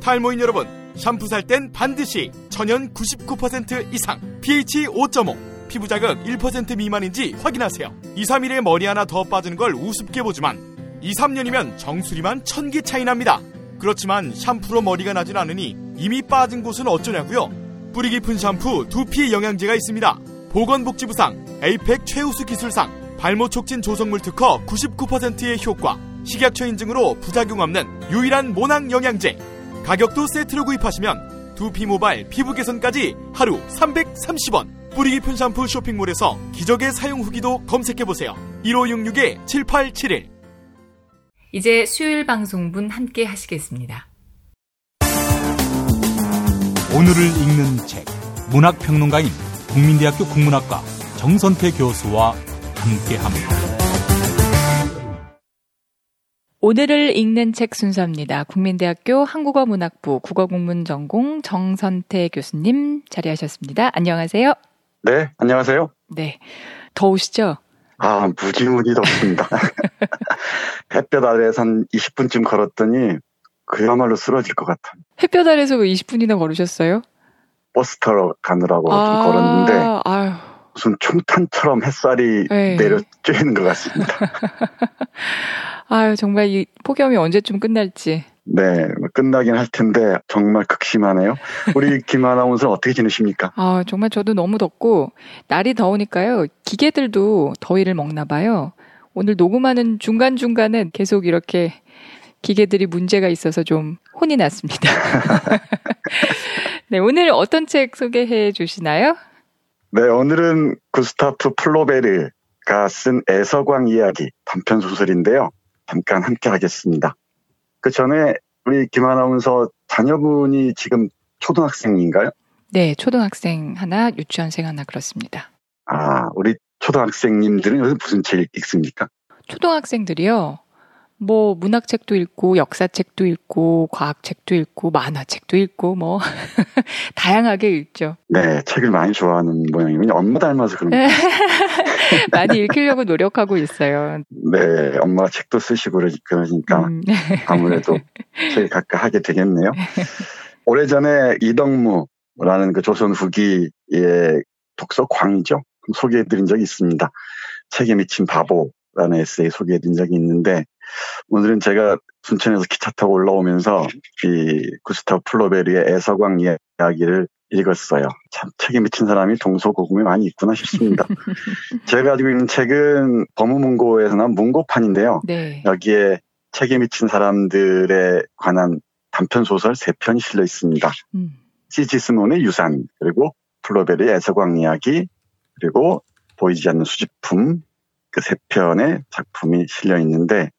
탈모인 여러분, 샴푸 살 땐 반드시 천연 99% 이상 pH 5.5 피부 자극 1% 미만인지 확인하세요. 2, 3일에 머리 하나 더 빠지는 걸 우습게 보지만 2, 3년이면 정수리만 1000개 차이 납니다. 그렇지만 샴푸로 머리가 나진 않으니 이미 빠진 곳은 어쩌냐고요? 뿌리 깊은 샴푸 두피 영양제가 있습니다. 보건복지부상, 에이펙 최우수 기술상, 발모촉진 조성물 특허 99%의 효과, 식약처 인증으로 부작용 없는 유일한 모낭 영양제. 가격도 세트로 구입하시면 두피 모발, 피부 개선까지 하루 330원. 뿌리 깊은 샴푸 쇼핑몰에서 기적의 사용 후기도 검색해보세요. 1566-7871. 이제 수요일 방송분 함께 하시겠습니다. 오늘을 읽는 책, 문학평론가인 국민대학교 국문학과 정선태 교수와 함께합니다. 오늘을 읽는 책 순서입니다. 국민대학교 한국어문학부 국어국문전공 정선태 교수님 자리하셨습니다. 안녕하세요. 네, 안녕하세요. 네, 더우시죠? 아, 무지무지 덥습니다. 햇볕 아래에서 한 20분쯤 걸었더니 그야말로 쓰러질 것 같아요. 햇볕 아래에서 왜 20분이나 걸으셨어요? 버스 타러 가느라고 좀 걸었는데 아유. 무슨 총탄처럼 햇살이 에이. 내려 쬐는 것 같습니다. 아유, 정말 이 폭염이 언제쯤 끝날지. 네, 끝나긴 할 텐데 정말 극심하네요. 우리 김 아나운서 어떻게 지내십니까? 아, 정말 저도 너무 덥고 날이 더우니까요. 기계들도 더위를 먹나 봐요. 오늘 녹음하는 중간중간은 계속 이렇게 기계들이 문제가 있어서 좀 혼이 났습니다. 네, 오늘 어떤 책 소개해 주시나요? 네, 오늘은 구스타프 플로베르가 쓴 애서광 이야기 단편 소설인데요. 잠깐 함께 하겠습니다. 그 전에 우리 김 아나운서 자녀분이 지금 초등학생인가요? 네, 초등학생 하나, 유치원생 하나 그렇습니다. 아, 우리 초등학생님들은 요새 무슨 책 읽습니까? 초등학생들이요? 뭐 문학책도 읽고 역사책도 읽고 과학책도 읽고 만화책도 읽고 뭐 다양하게 읽죠. 네, 책을 많이 좋아하는 모양이군요. 엄마 닮아서 그런 거예요. 많이 읽히려고 노력하고 있어요. 네, 엄마 책도 쓰시고 그러니까 아무래도 제일 가까이 하게 되겠네요. 오래전에 이덕무라는 그 조선 후기의 독서 광이죠. 소개해드린 적이 있습니다. 책에 미친 바보라는 에세이 소개해드린 적이 있는데 오늘은 제가 순천에서 기차 타고 올라오면서 이 구스타프 플로베르의 애서광 이야기를 읽었어요. 참 책에 미친 사람이 동서고금에 많이 있구나 싶습니다. 제가 가지고 있는 책은 범우문고에서 나온 문고판인데요. 네. 여기에 책에 미친 사람들에 관한 단편소설 3편이 실려 있습니다. 시지스몬의 유산, 그리고 플로베르의 애서광 이야기, 그리고 보이지 않는 수집품, 그 3편의 작품이 실려 있는데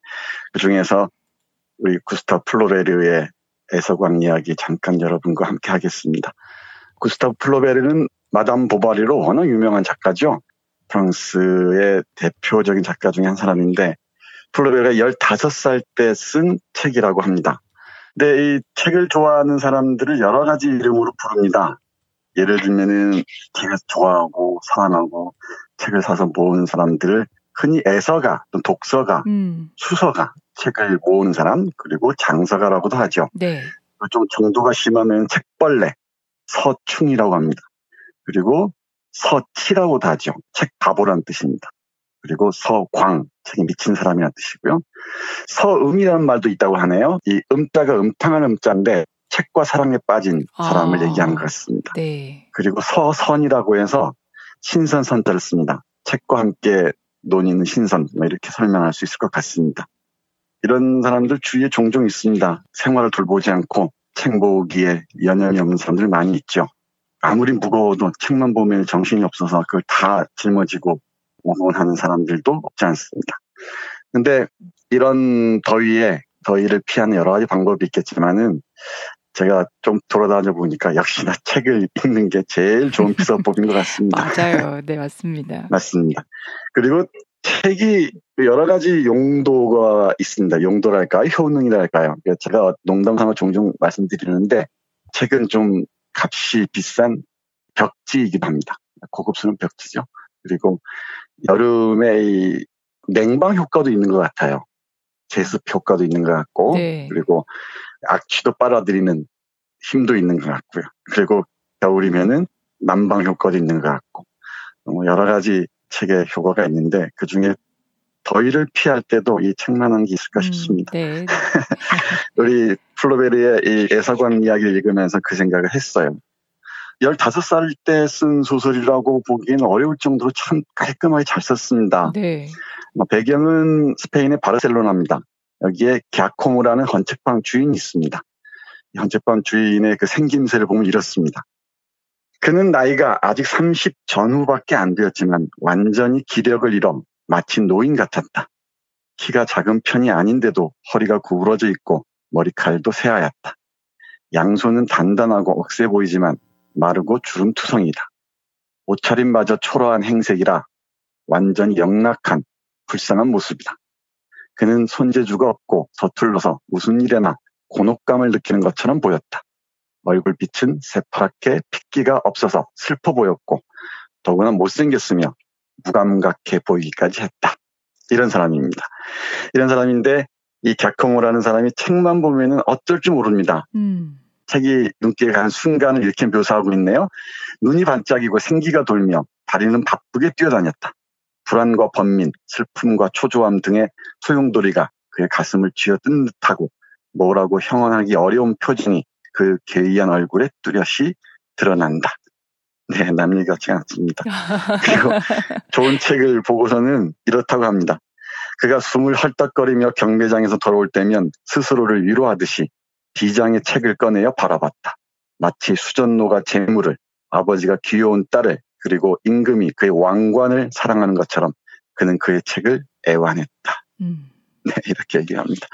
그 중에서 우리 구스타프 플로베르의 애서광 이야기 잠깐 여러분과 함께 하겠습니다. 구스타프 플로베르는 마담 보바리로 워낙 유명한 작가죠. 프랑스의 대표적인 작가 중에 한 사람인데 플로베르가 15살 때 쓴 책이라고 합니다. 근데 이 책을 좋아하는 사람들을 여러 가지 이름으로 부릅니다. 예를 들면은 책을 좋아하고 사랑하고 책을 사서 모으는 사람들을 흔히 애서가, 독서가, 수서가, 책을 모으는 사람, 그리고 장서가라고도 하죠. 네. 좀 정도가 심하면 책벌레, 서충이라고 합니다. 그리고 서치라고도 하죠. 책 바보란 뜻입니다. 그리고 서광, 책에 미친 사람이란 뜻이고요. 서음이라는 말도 있다고 하네요. 이 음자가 음탕한 음자인데 책과 사랑에 빠진 사람을 얘기하는 것 같습니다. 네. 그리고 서선이라고 해서 신선선자를 씁니다. 책과 함께 논의는 신선, 이렇게 설명할 수 있을 것 같습니다. 이런 사람들 주위에 종종 있습니다. 생활을 돌보지 않고 책 모으기에 연연이 없는 사람들 많이 있죠. 아무리 무거워도 책만 보면 정신이 없어서 그걸 다 짊어지고 오곤하는 사람들도 없지 않습니다. 그런데 이런 더위를 피하는 여러 가지 방법이 있겠지만은 제가 좀 돌아다녀 보니까 역시나 책을 읽는 게 제일 좋은 피서법인 것 같습니다. 맞아요. 네, 맞습니다. 맞습니다. 그리고 책이 여러 가지 용도가 있습니다. 용도랄까요? 효능이랄까요? 제가 농담삼아 종종 말씀드리는데 책은 좀 값이 비싼 벽지이기도 합니다. 고급스러운 벽지죠. 그리고 여름에 냉방 효과도 있는 것 같아요. 제습 효과도 있는 것 같고, 네. 그리고 악취도 빨아들이는 힘도 있는 것 같고요. 그리고 겨울이면은 난방 효과도 있는 것 같고, 여러 가지 책의 효과가 있는데 그 중에 더위를 피할 때도 이 책만한 게 있을까 싶습니다. 네. 우리 플로베르의 이 애서광 이야기를 읽으면서 그 생각을 했어요. 15살 때 쓴 소설이라고 보기에는 어려울 정도로 참 깔끔하게 잘 썼습니다. 네. 배경은 스페인의 바르셀로나입니다. 여기에 갸코모라는 헌책방 주인이 있습니다. 헌책방 주인의 그 생김새를 보면 이렇습니다. 그는 나이가 아직 30 전후밖에 안 되었지만 완전히 기력을 잃어 마치 노인 같았다. 키가 작은 편이 아닌데도 허리가 구부러져 있고 머리칼도 새하얗다. 양손은 단단하고 억세 보이지만 마르고 주름투성이다. 옷차림마저 초라한 행색이라 완전히 영락한 불쌍한 모습이다. 그는 손재주가 없고 서툴러서 무슨 일에나 곤혹감을 느끼는 것처럼 보였다. 얼굴빛은 새파랗게 핏기가 없어서 슬퍼 보였고 더구나 못생겼으며 무감각해 보이기까지 했다. 이런 사람입니다. 이런 사람인데 이 갸코모라는 사람이 책만 보면은 어쩔 줄 모릅니다. 책이 눈길에 간 순간을 이렇게 묘사하고 있네요. 눈이 반짝이고 생기가 돌며 다리는 바쁘게 뛰어다녔다. 불안과 번민, 슬픔과 초조함 등의 소용돌이가 그의 가슴을 쥐어뜯는 듯하고 뭐라고 형언하기 어려운 표정이 그 괴이한 얼굴에 뚜렷이 드러난다. 네, 남 얘기 같지 않습니다. 그리고 좋은 책을 보고서는 이렇다고 합니다. 그가 숨을 헐떡거리며 경매장에서 돌아올 때면 스스로를 위로하듯이 비장의 책을 꺼내어 바라봤다. 마치 수전노가 재물을, 아버지가 귀여운 딸을, 그리고 임금이 그의 왕관을 사랑하는 것처럼 그는 그의 책을 애완했다. 네, 이렇게 얘기합니다.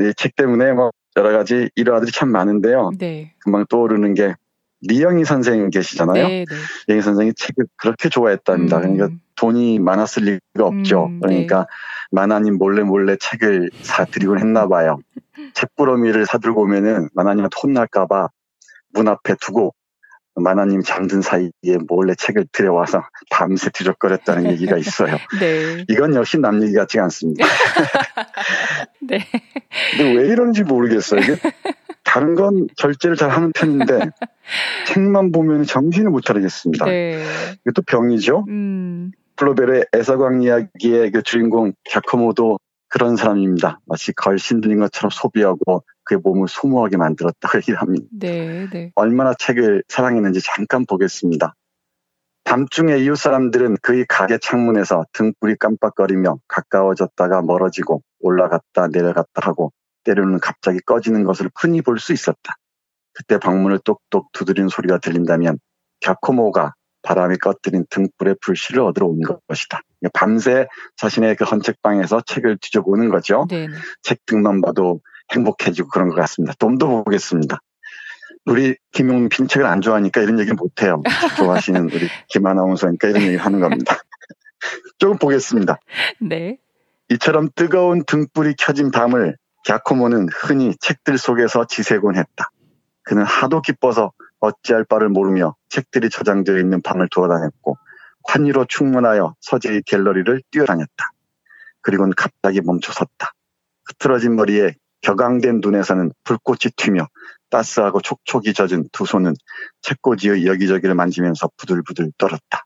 이 책 때문에 뭐 여러 가지 일화들이 참 많은데요. 네. 금방 떠오르는 게 리영희 선생님 계시잖아요. 네, 네. 리영희 선생님이 책을 그렇게 좋아했답니다. 그러니까 돈이 많았을 리가 없죠. 그러니까 네. 만화님 몰래 책을 사드리곤 했나 봐요. 책부러미를 사들고 오면은 만화님한테 혼날까 봐 문 앞에 두고 만화님 잠든 사이에 몰래 책을 들여와서 밤새 뒤적거렸다는 얘기가 있어요. 네. 이건 역시 남 얘기 같지 않습니다. 네. 근데 왜 이런지 모르겠어요. 이게 다른 건 절제를 잘 하는 편인데 책만 보면 정신을 못 차리겠습니다. 네. 이게 또 병이죠. 플로베르의 애서광 이야기의 그 주인공 갸코모도 그런 사람입니다. 마치 걸신 들린 것처럼 소비하고 그의 몸을 소모하게 만들었다고 얘기를 합니다. 네, 네. 얼마나 책을 사랑했는지 잠깐 보겠습니다. 밤중에 이웃 사람들은 그의 가게 창문에서 등불이 깜빡거리며 가까워졌다가 멀어지고 올라갔다 내려갔다 하고 때로는 갑자기 꺼지는 것을 흔히 볼 수 있었다. 그때 방문을 똑똑 두드리는 소리가 들린다면 갸코모가 바람이 꺼뜨린 등불의 불씨를 얻으러 온 것이다. 밤새 자신의 그 헌책방에서 책을 뒤져보는 거죠. 네네. 책 등만 봐도 행복해지고 그런 것 같습니다. 좀 더 보겠습니다. 우리 김용민 책을 안 좋아하니까 이런 얘기는 못해요. 좋아하시는 우리 김 아나운서니까 이런 얘기를 하는 겁니다. 조금 보겠습니다. 네. 이처럼 뜨거운 등불이 켜진 밤을 갸코모는 흔히 책들 속에서 지새곤 했다. 그는 하도 기뻐서 어찌할 바를 모르며 책들이 저장되어 있는 방을 돌아다녔고 환희로 충만하여 서재의 갤러리를 뛰어다녔다. 그리고는 갑자기 멈춰섰다. 흐트러진 머리에 격앙된 눈에서는 불꽃이 튀며 따스하고 촉촉이 젖은 두 손은 책꽂이의 여기저기를 만지면서 부들부들 떨었다.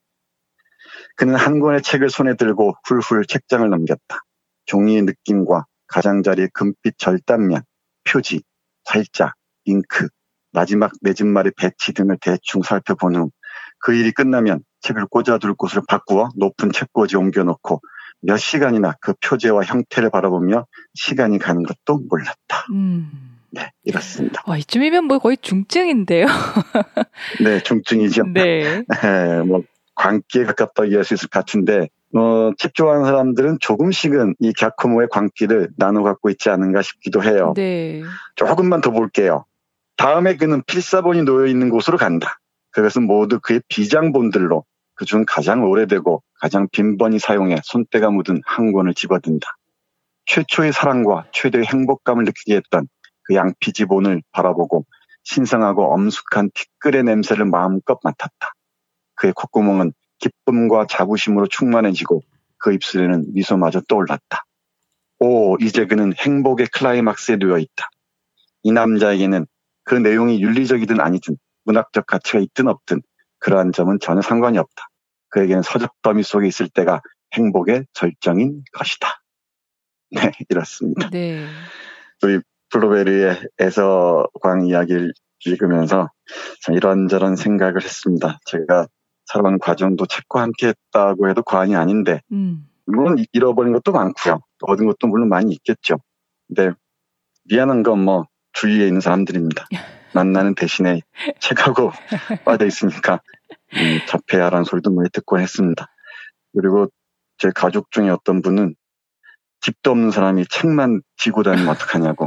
그는 한 권의 책을 손에 들고 훌훌 책장을 넘겼다. 종이의 느낌과 가장자리의 금빛 절단면, 표지, 활자, 잉크, 마지막 매진말의 배치 등을 대충 살펴본 후 그 일이 끝나면 책을 꽂아둘 곳을 바꾸어 높은 책꽂이 옮겨놓고 몇 시간이나 그 표제와 형태를 바라보며 시간이 가는 것도 몰랐다. 네, 이렇습니다. 와, 이쯤이면 뭐 거의 중증인데요. 네, 중증이죠. 네. 네, 뭐 광기에 가깝다고 이해할 수 있을 것 같은데 책 좋아하는 사람들은 조금씩은 이 갸코모의 광기를 나눠 갖고 있지 않은가 싶기도 해요. 네. 조금만 더 볼게요. 다음에 그는 필사본이 놓여있는 곳으로 간다. 그것은 모두 그의 비장본들로 그중 가장 오래되고 가장 빈번히 사용해 손때가 묻은 한 권을 집어든다. 최초의 사랑과 최대의 행복감을 느끼게 했던 그 양피지본을 바라보고 신성하고 엄숙한 티끌의 냄새를 마음껏 맡았다. 그의 콧구멍은 기쁨과 자부심으로 충만해지고 그 입술에는 미소마저 떠올랐다. 오, 이제 그는 행복의 클라이막스에 놓여있다. 이 남자에게는 그 내용이 윤리적이든 아니든 문학적 가치가 있든 없든 그러한 점은 전혀 상관이 없다. 그에게는 서적 더미 속에 있을 때가 행복의 절정인 것이다. 네, 이렇습니다. 네. 우리 블루베리의 애서광 이야기를 읽으면서 참 이런저런 생각을 했습니다. 제가 살아온 과정도 책과 함께 했다고 해도 과언이 아닌데 물론 잃어버린 것도 많고요. 얻은 것도 물론 많이 있겠죠. 근데 미안한 건 뭐 주위에 있는 사람들입니다. 만나는 대신에 책하고 빠져 있으니까 자폐아라는 소리도 많이 듣고 했습니다. 그리고 제 가족 중에 어떤 분은 집도 없는 사람이 책만 지고 다니면 어떡하냐고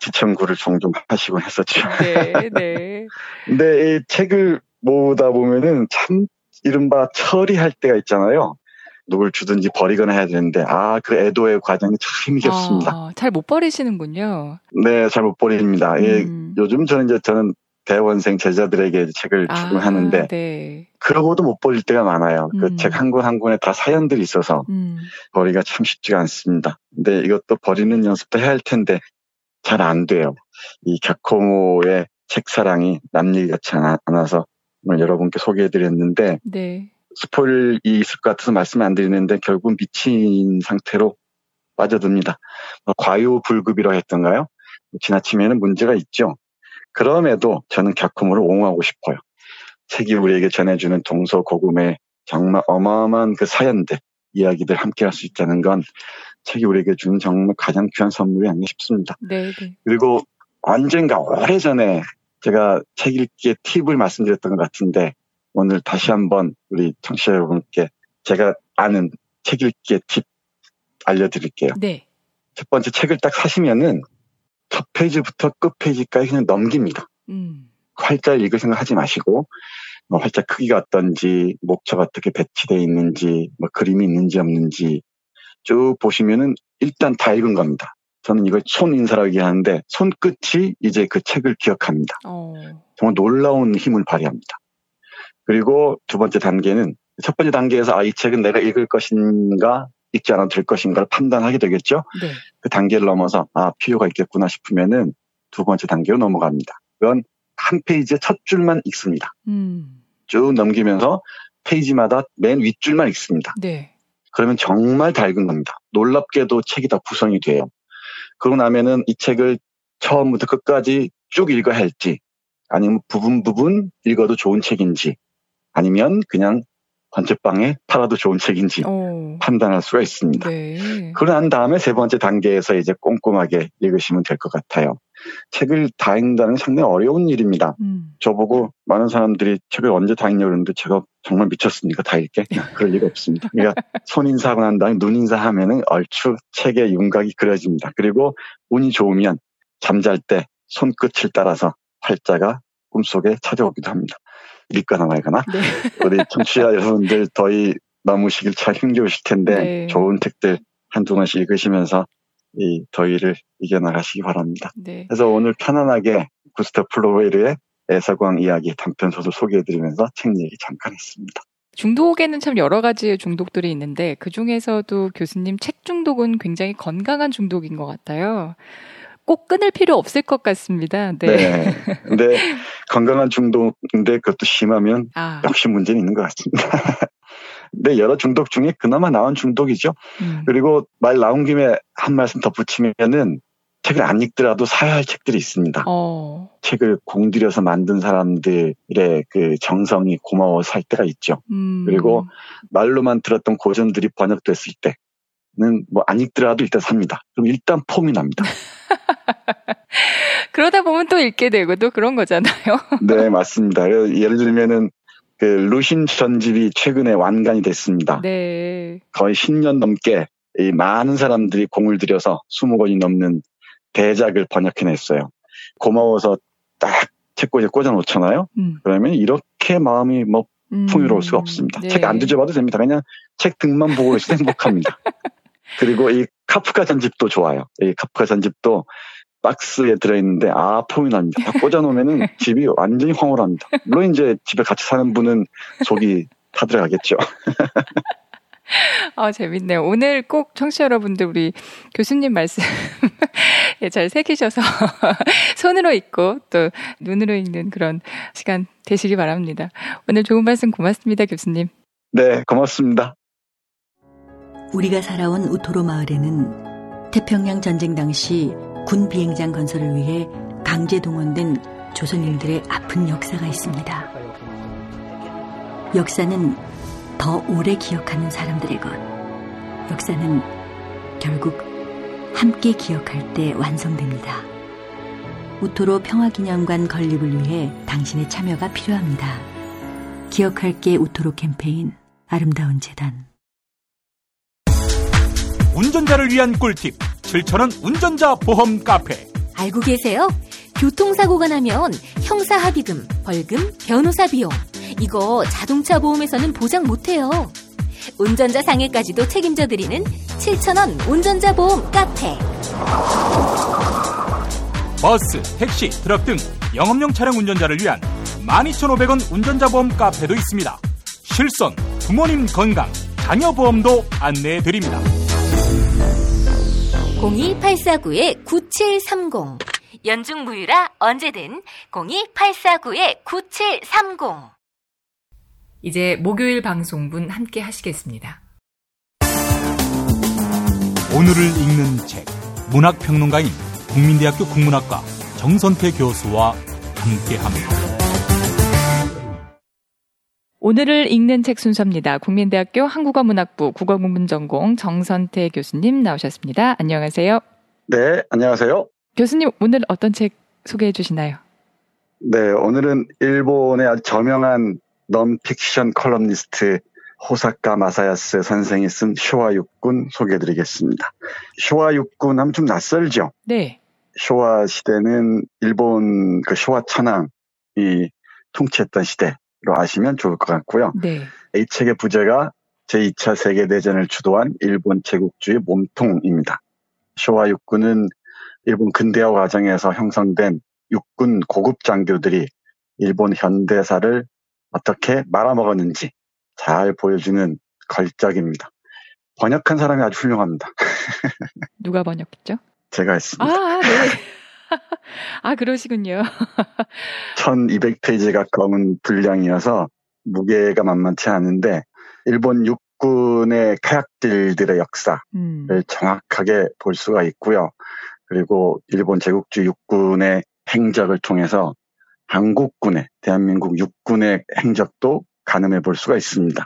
지청구를 종종 하시고 했었죠. 네, 네. 근데 이 책을 모으다 보면은 참 이른바 처리할 때가 있잖아요. 누굴 주든지 버리거나 해야 되는데 그 애도의 과정이 참 힘이 없습니다. 잘 못 버리시는군요. 네, 잘 못 버립니다. 예, 요즘 저는 대원생 제자들에게 책을 주고 하는데 네. 그러고도 못 버릴 때가 많아요. 그 책 한 권 한 권에 다 사연들이 있어서 버리기가 참 쉽지가 않습니다. 근데 이것도 버리는 연습도 해야 할 텐데 잘 안 돼요. 이 갸코모의 책사랑이 남 얘기 같지 않아서 오늘 여러분께 소개해드렸는데 네. 스포일이 있을 것 같아서 말씀 안 드리는데 결국 미친 상태로 빠져듭니다. 과유불급이라고 했던가요? 지나치면 문제가 있죠. 그럼에도 저는 갸코모를 옹호하고 싶어요. 책이 우리에게 전해주는 동서고금의 정말 어마어마한 그 사연들, 이야기들 함께 할 수 있다는 건 책이 우리에게 주는 정말 가장 귀한 선물이 아닌가 싶습니다. 네. 그리고 언젠가 오래전에 제가 책 읽기에 팁을 말씀드렸던 것 같은데 오늘 다시 한번 우리 청취자 여러분께 제가 아는 책 읽기의 팁 알려드릴게요. 네. 첫 번째, 책을 딱 사시면은 첫 페이지부터 끝 페이지까지 그냥 넘깁니다. 활자를 읽을 생각하지 마시고 활자 크기가 어떤지, 목차가 어떻게 배치되어 있는지, 그림이 있는지 없는지 쭉 보시면은 일단 다 읽은 겁니다. 저는 이걸 손인사라고 얘기하는데 손끝이 이제 그 책을 기억합니다. 정말 놀라운 힘을 발휘합니다. 그리고 두 번째 단계는 첫 번째 단계에서 이 책은 내가 읽을 것인가 읽지 않아도 될 것인가를 판단하게 되겠죠. 네. 그 단계를 넘어서 필요가 있겠구나 싶으면은 두 번째 단계로 넘어갑니다. 그건 한 페이지의 첫 줄만 읽습니다. 쭉 넘기면서 페이지마다 맨 윗줄만 읽습니다. 네. 그러면 정말 다 읽은 겁니다. 놀랍게도 책이 다 구성이 돼요. 그러고 나면은 이 책을 처음부터 끝까지 쭉 읽어야 할지 아니면 부분 읽어도 좋은 책인지 아니면 그냥 번째방에 팔아도 좋은 책인지 판단할 수가 있습니다. 네. 그러고 난 다음에 세 번째 단계에서 이제 꼼꼼하게 읽으시면 될 것 같아요. 책을 다 읽는다는 상당히 어려운 일입니다. 저보고 많은 사람들이 책을 언제 다 읽냐고 그러는데 제가 정말 미쳤습니까? 다 읽게? 그럴 리가 없습니다. 그러니까 손인사하고 난 다음에 눈인사하면은 얼추 책의 윤곽이 그려집니다. 그리고 운이 좋으면 잠잘 때 손끝을 따라서 팔자가 꿈속에 찾아오기도 합니다. 읽거나 말거나. 네. 우리 청취자 여러분들 더위 넘으시길 참 힘겨우실 텐데 네. 좋은 책들 한두 권씩 읽으시면서 이 더위를 이겨나가시기 바랍니다. 네. 그래서 오늘 편안하게 구스타프 플로베르의 애서광 이야기 단편소설 소개해드리면서 책 얘기 잠깐 했습니다. 중독에는 참 여러 가지의 중독들이 있는데 그중에서도 교수님 책 중독은 굉장히 건강한 중독인 것 같아요. 꼭 끊을 필요 없을 것 같습니다. 네. 네. 근데 건강한 중독인데 그것도 심하면 역시 문제는 있는 것 같습니다. 근데 여러 중독 중에 그나마 나은 중독이죠. 그리고 말 나온 김에 한 말씀 덧붙이면은 책을 안 읽더라도 사야 할 책들이 있습니다. 책을 공들여서 만든 사람들의 그 정성이 고마워 살 때가 있죠. 그리고 말로만 들었던 고전들이 번역됐을 때 는 뭐 안 읽더라도 일단 삽니다. 그럼 일단 폼이 납니다. 그러다 보면 또 읽게 되고 또 그런 거잖아요. 네, 맞습니다. 예를 들면은 그 루신 전집이 최근에 완간이 됐습니다. 네. 거의 10년 넘게 이 많은 사람들이 공을 들여서 20권이 넘는 대작을 번역해냈어요. 고마워서 딱 책꽂이에 꽂아놓잖아요. 그러면 이렇게 마음이 뭐 풍요로울 수가 없습니다. 네. 책 안 뒤져봐도 됩니다. 그냥 책 등만 보고 있어도 행복합니다. 그리고 이 카프카 전집도 좋아요. 이 카프카 전집도 박스에 들어있는데 폼이 납니다. 다 꽂아놓으면은 집이 완전히 황홀합니다. 물론 이제 집에 같이 사는 분은 속이 타들어가겠죠. 재밌네요. 오늘 꼭 청취자 여러분들 우리 교수님 말씀 잘 새기셔서 손으로 읽고 또 눈으로 읽는 그런 시간 되시기 바랍니다. 오늘 좋은 말씀 고맙습니다, 교수님. 네, 고맙습니다. 우리가 살아온 우토로 마을에는 태평양 전쟁 당시 군 비행장 건설을 위해 강제 동원된 조선인들의 아픈 역사가 있습니다. 역사는 더 오래 기억하는 사람들의 것. 역사는 결국 함께 기억할 때 완성됩니다. 우토로 평화기념관 건립을 위해 당신의 참여가 필요합니다. 기억할게 우토로 캠페인 아름다운 재단. 운전자를 위한 꿀팁 7,000원 운전자 보험 카페. 알고 계세요? 교통사고가 나면 형사합의금, 벌금, 변호사 비용 이거 자동차 보험에서는 보장 못해요. 운전자 상해까지도 책임져드리는 7,000원 운전자 보험 카페. 버스, 택시, 트럭 등 영업용 차량 운전자를 위한 12,500원 운전자 보험 카페도 있습니다. 실손, 부모님 건강, 자녀 보험도 안내해드립니다. 02849-9730. 연중 무휴라 언제든 02849-9730. 이제 목요일 방송분 함께 하시겠습니다. 오늘을 읽는 책, 문학평론가인 국민대학교 국문학과 정선태 교수와 함께합니다. 오늘을 읽는 책 순서입니다. 국민대학교 한국어문학부 국어국문전공 정선태 교수님 나오셨습니다. 안녕하세요. 네, 안녕하세요. 교수님, 오늘 어떤 책 소개해 주시나요? 네, 오늘은 일본의 아주 저명한 넌픽션 컬럼니스트 호사카 마사야스 선생이 쓴 쇼와 육군 소개해 드리겠습니다. 쇼와 육군 하면 좀 낯설죠? 네. 쇼와 시대는 일본 그 쇼와 천황이 통치했던 시대. 로 아시면 좋을 것 같고요. 네. 이 책의 부제가 제2차 세계대전을 주도한 일본 제국주의 몸통입니다. 쇼와 육군은 일본 근대화 과정에서 형성된 육군 고급 장교들이 일본 현대사를 어떻게 말아먹었는지 잘 보여주는 걸작입니다. 번역한 사람이 아주 훌륭합니다. 누가 번역했죠? 제가 했습니다. 아, 네. 아, 그러시군요. 1200페이지 가까운 분량이어서 무게가 만만치 않은데 일본 육군의 카약들의 역사를 정확하게 볼 수가 있고요. 그리고 일본 제국주의 육군의 행적을 통해서 한국군의, 대한민국 육군의 행적도 가늠해 볼 수가 있습니다.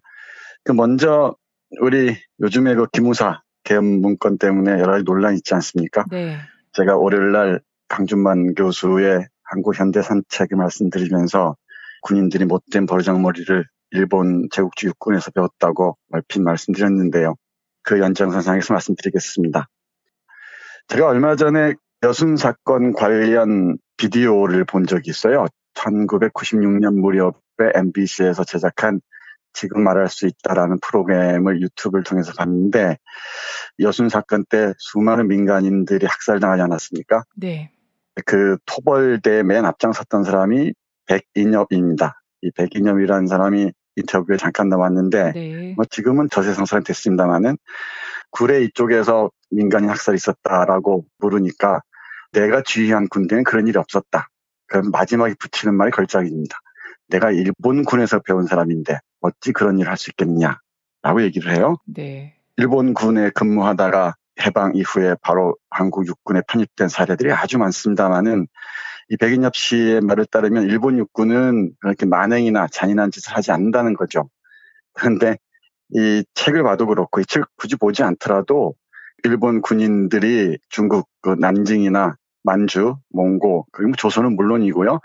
먼저 우리 요즘에 그 기무사 개업 문건 때문에 여러 가지 논란이 있지 않습니까? 네. 제가 월요일날 강준만 교수의 한국 현대 산책을 말씀드리면서 군인들이 못된 버르장머리를 일본 제국주의 육군에서 배웠다고 얼핏 말씀드렸는데요. 그 연장선상에서 말씀드리겠습니다. 제가 얼마 전에 여순 사건 관련 비디오를 본 적이 있어요. 1996년 무렵에 MBC에서 제작한 지금 말할 수 있다라는 프로그램을 유튜브를 통해서 봤는데 여순 사건 때 수많은 민간인들이 학살당하지 않았습니까? 네. 그 토벌대에 맨 앞장섰던 사람이 백인엽입니다. 이 백인엽이라는 사람이 인터뷰에 잠깐 나왔는데 네. 뭐 지금은 저세상살이 됐습니다만은 구례 이쪽에서 민간인 학살이 있었다라고 물으니까 내가 지휘한 군대는 그런 일이 없었다. 그럼 마지막에 붙이는 말이 걸작입니다. 내가 일본군에서 배운 사람인데 어찌 그런 일을 할 수 있겠느냐라고 얘기를 해요. 네. 일본군에 근무하다가 해방 이후에 바로 한국 육군에 편입된 사례들이 아주 많습니다만은 이 백인엽 씨의 말을 따르면 일본 육군은 그렇게 만행이나 잔인한 짓을 하지 않는다는 거죠. 그런데 이 책을 봐도 그렇고 이 책을 굳이 보지 않더라도 일본 군인들이 중국 그 난징이나 만주, 몽고, 그리고 조선은 물론이고요.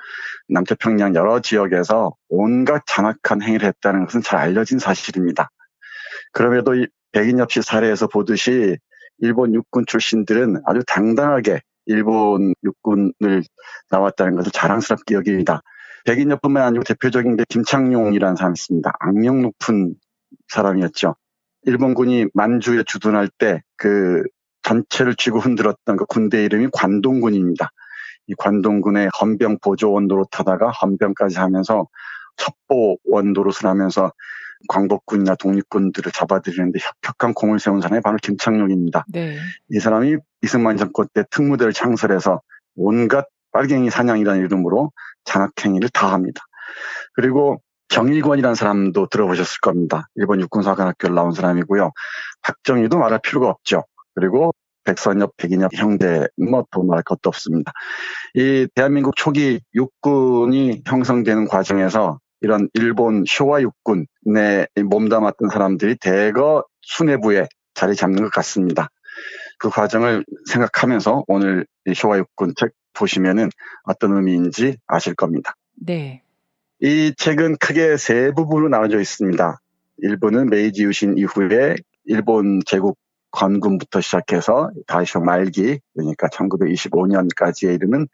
남태평양 여러 지역에서 온갖 잔악한 행위를 했다는 것은 잘 알려진 사실입니다. 그럼에도 이 백인엽 씨 사례에서 보듯이 일본 육군 출신들은 아주 당당하게 일본 육군을 나왔다는 것을 자랑스럽게 여깁니다. 백인엽뿐만 아니고 대표적인 게 김창룡이라는 사람이 있습니다. 악명 높은 사람이었죠. 일본군이 만주에 주둔할 때 그 전체를 쥐고 흔들었던 그 군대 이름이 관동군입니다. 이 관동군의 헌병 보조원 노릇하다가 헌병까지 하면서 첩보원 노릇을 하면서 광복군이나 독립군들을 잡아들이는데 혁혁한 공을 세운 사람이 바로 김창룡입니다. 네. 이 사람이 이승만 정권 때 특무대를 창설해서 온갖 빨갱이 사냥이라는 이름으로 장악행위를 다 합니다. 그리고 경일권이라는 사람도 들어보셨을 겁니다. 일본 육군사관학교를 나온 사람이고요. 박정희도 말할 필요가 없죠. 그리고 백선엽, 백인엽 형제 뭐 더 말할 것도 없습니다. 이 대한민국 초기 육군이 형성되는 과정에서 이런 일본 쇼와 육군에 몸담았던 사람들이 대거 수뇌부에 자리 잡는 것 같습니다. 그 과정을 생각하면서 오늘 이 쇼와 육군 책 보시면은 어떤 의미인지 아실 겁니다. 네. 이 책은 크게 세 부분으로 나눠져 있습니다. 일부는 메이지 유신 이후에 일본 제국 건군부터 시작해서 다이쇼 말기, 그러니까 1925년까지에 이르는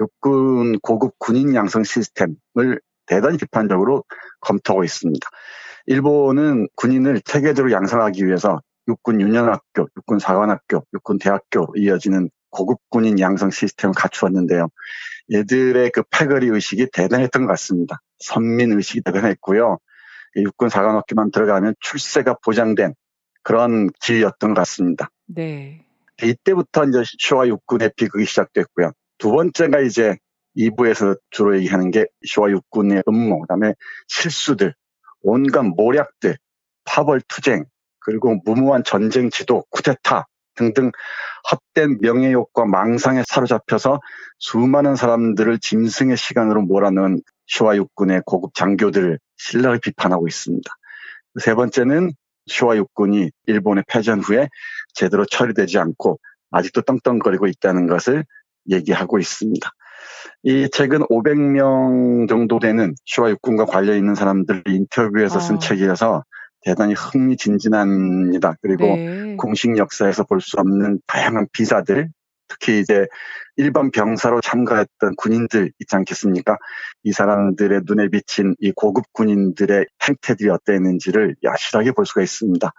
육군 고급 군인 양성 시스템을 대단히 비판적으로 검토하고 있습니다. 일본은 군인을 체계적으로 양성하기 위해서 육군 유년학교, 육군 사관학교, 육군 대학교 이어지는 고급 군인 양성 시스템을 갖추었는데요. 얘들의 그 패거리 의식이 대단했던 것 같습니다. 선민 의식이 대단했고요. 육군 사관학교만 들어가면 출세가 보장된 그런 지위였던 것 같습니다. 네. 이때부터 이제 쇼와 육군의 비극이 시작됐고요. 두 번째가 이제 2부에서 주로 얘기하는 게 쇼와 육군의 음모, 그다음에 실수들, 온갖 모략들, 파벌투쟁, 그리고 무모한 전쟁 지도, 쿠데타 등등 헛된 명예욕과 망상에 사로잡혀서 수많은 사람들을 짐승의 시간으로 몰아넣은 쇼와 육군의 고급 장교들을 신랄히 비판하고 있습니다. 세 번째는 쇼와 육군이 일본에 패전 후에 제대로 처리되지 않고 아직도 떵떵거리고 있다는 것을 얘기하고 있습니다. 이 책은 500명 정도 되는 쇼와 육군과 관련 있는 사람들을 인터뷰해서 쓴 책이어서 대단히 흥미진진합니다. 그리고 네. 공식 역사에서 볼 수 없는 다양한 비사들, 특히 이제 일반 병사로 참가했던 군인들 있지 않겠습니까? 이 사람들의 눈에 비친 이 고급 군인들의 행태들이 어땠는지를 야실하게 볼 수가 있습니다.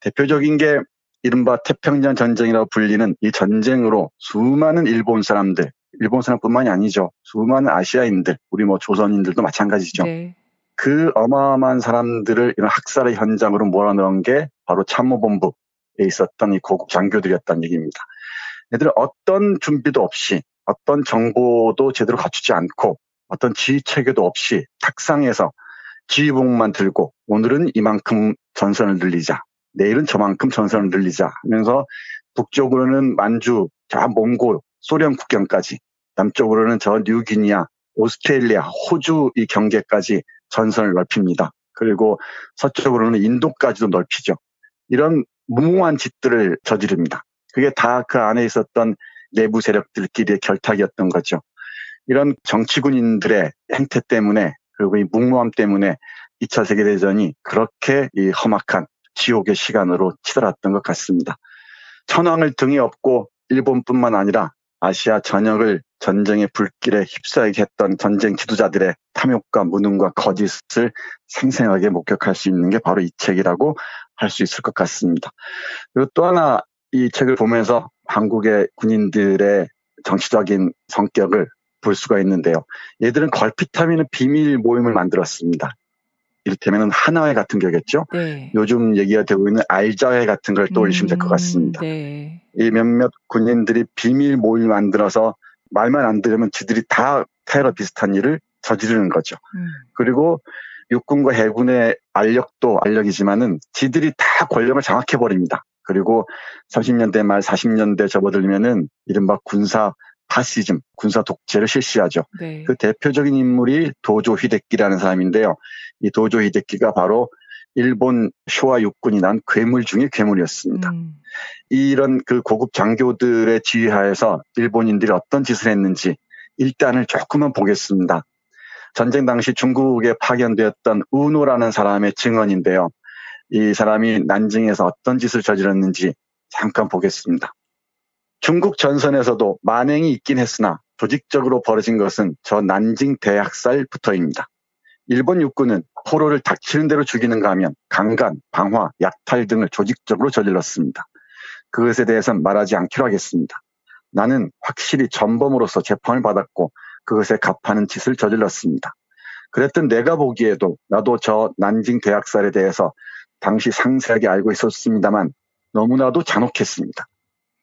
대표적인 게 이른바 태평양 전쟁이라고 불리는 이 전쟁으로 수많은 일본 사람들, 일본 사람뿐만이 아니죠. 수많은 아시아인들, 우리 뭐 조선인들도 마찬가지죠. 네. 그 어마어마한 사람들을 이런 학살의 현장으로 몰아넣은 게 바로 참모본부에 있었던 이 고급 장교들이었다는 얘기입니다. 얘들은 어떤 준비도 없이, 어떤 정보도 제대로 갖추지 않고, 어떤 지휘체계도 없이 탁상에서 지휘봉만 들고 오늘은 이만큼 전선을 늘리자, 내일은 저만큼 전선을 늘리자 하면서 북쪽으로는 만주, 저 몽골, 소련 국경까지, 남쪽으로는 저 뉴기니아, 오스트레일리아, 호주 이 경계까지 전선을 넓힙니다. 그리고 서쪽으로는 인도까지도 넓히죠. 이런 무모한 짓들을 저지릅니다. 그게 다 그 안에 있었던 내부 세력들끼리의 결탁이었던 거죠. 이런 정치군인들의 행태 때문에 그리고 이 무모함 때문에 2차 세계대전이 그렇게 이 험악한 지옥의 시간으로 치달았던 것 같습니다. 천황을 등에 업고 일본뿐만 아니라 아시아 전역을 전쟁의 불길에 휩싸이게 했던 전쟁 지도자들의 탐욕과 무능과 거짓을 생생하게 목격할 수 있는 게 바로 이 책이라고 할 수 있을 것 같습니다. 그리고 또 하나 이 책을 보면서 한국의 군인들의 정치적인 성격을 볼 수가 있는데요. 얘들은 걸핏하면 비밀 모임을 만들었습니다. 이를테면 하나회 같은 거겠죠. 네. 요즘 얘기가 되고 있는 알자회 같은 걸 떠올리시면 될 것 같습니다. 네. 이 몇몇 군인들이 비밀 모임을 만들어서 말만 안 들으면 지들이 다 테러 비슷한 일을 저지르는 거죠. 그리고 육군과 해군의 알력도 알력이지만은 지들이 다 권력을 장악해버립니다. 그리고 30년대 말 40년대 접어들면은 이른바 군사 파시즘, 군사 독재를 실시하죠. 네. 그 대표적인 인물이 도조 히데키라는 사람인데요. 이 도조 히데키가 바로 일본 쇼와 육군이 난 괴물 중에 괴물이었습니다. 이런 그 고급 장교들의 지휘하에서 일본인들이 어떤 짓을 했는지 일단을 조금만 보겠습니다. 전쟁 당시 중국에 파견되었던 우노라는 사람의 증언인데요. 이 사람이 난징에서 어떤 짓을 저질렀는지 잠깐 보겠습니다. 중국 전선에서도 만행이 있긴 했으나 조직적으로 벌어진 것은 저 난징 대학살부터입니다. 일본 육군은 포로를 닥치는 대로 죽이는가 하면 강간, 방화, 약탈 등을 조직적으로 저질렀습니다. 그것에 대해선 말하지 않기로 하겠습니다. 나는 확실히 전범으로서 재판을 받았고 그것에 값하는 짓을 저질렀습니다. 그랬던 내가 보기에도 나도 저 난징 대학살에 대해서 당시 상세하게 알고 있었습니다만 너무나도 잔혹했습니다.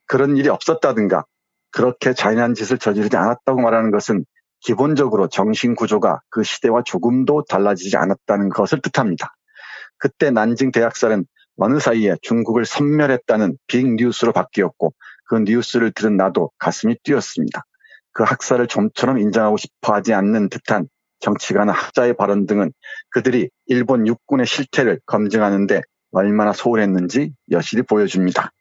그런 일이 없었다든가 그렇게 잔인한 짓을 저지르지 않았다고 말하는 것은 기본적으로 정신구조가 그 시대와 조금도 달라지지 않았다는 것을 뜻합니다. 그때 난징 대학살은 어느 사이에 중국을 섬멸했다는 빅뉴스로 바뀌었고 그 뉴스를 들은 나도 가슴이 뛰었습니다. 그 학살을 좀처럼 인정하고 싶어하지 않는 듯한 정치가나 학자의 발언 등은 그들이 일본 육군의 실태를 검증하는데 얼마나 소홀했는지 여실히 보여줍니다.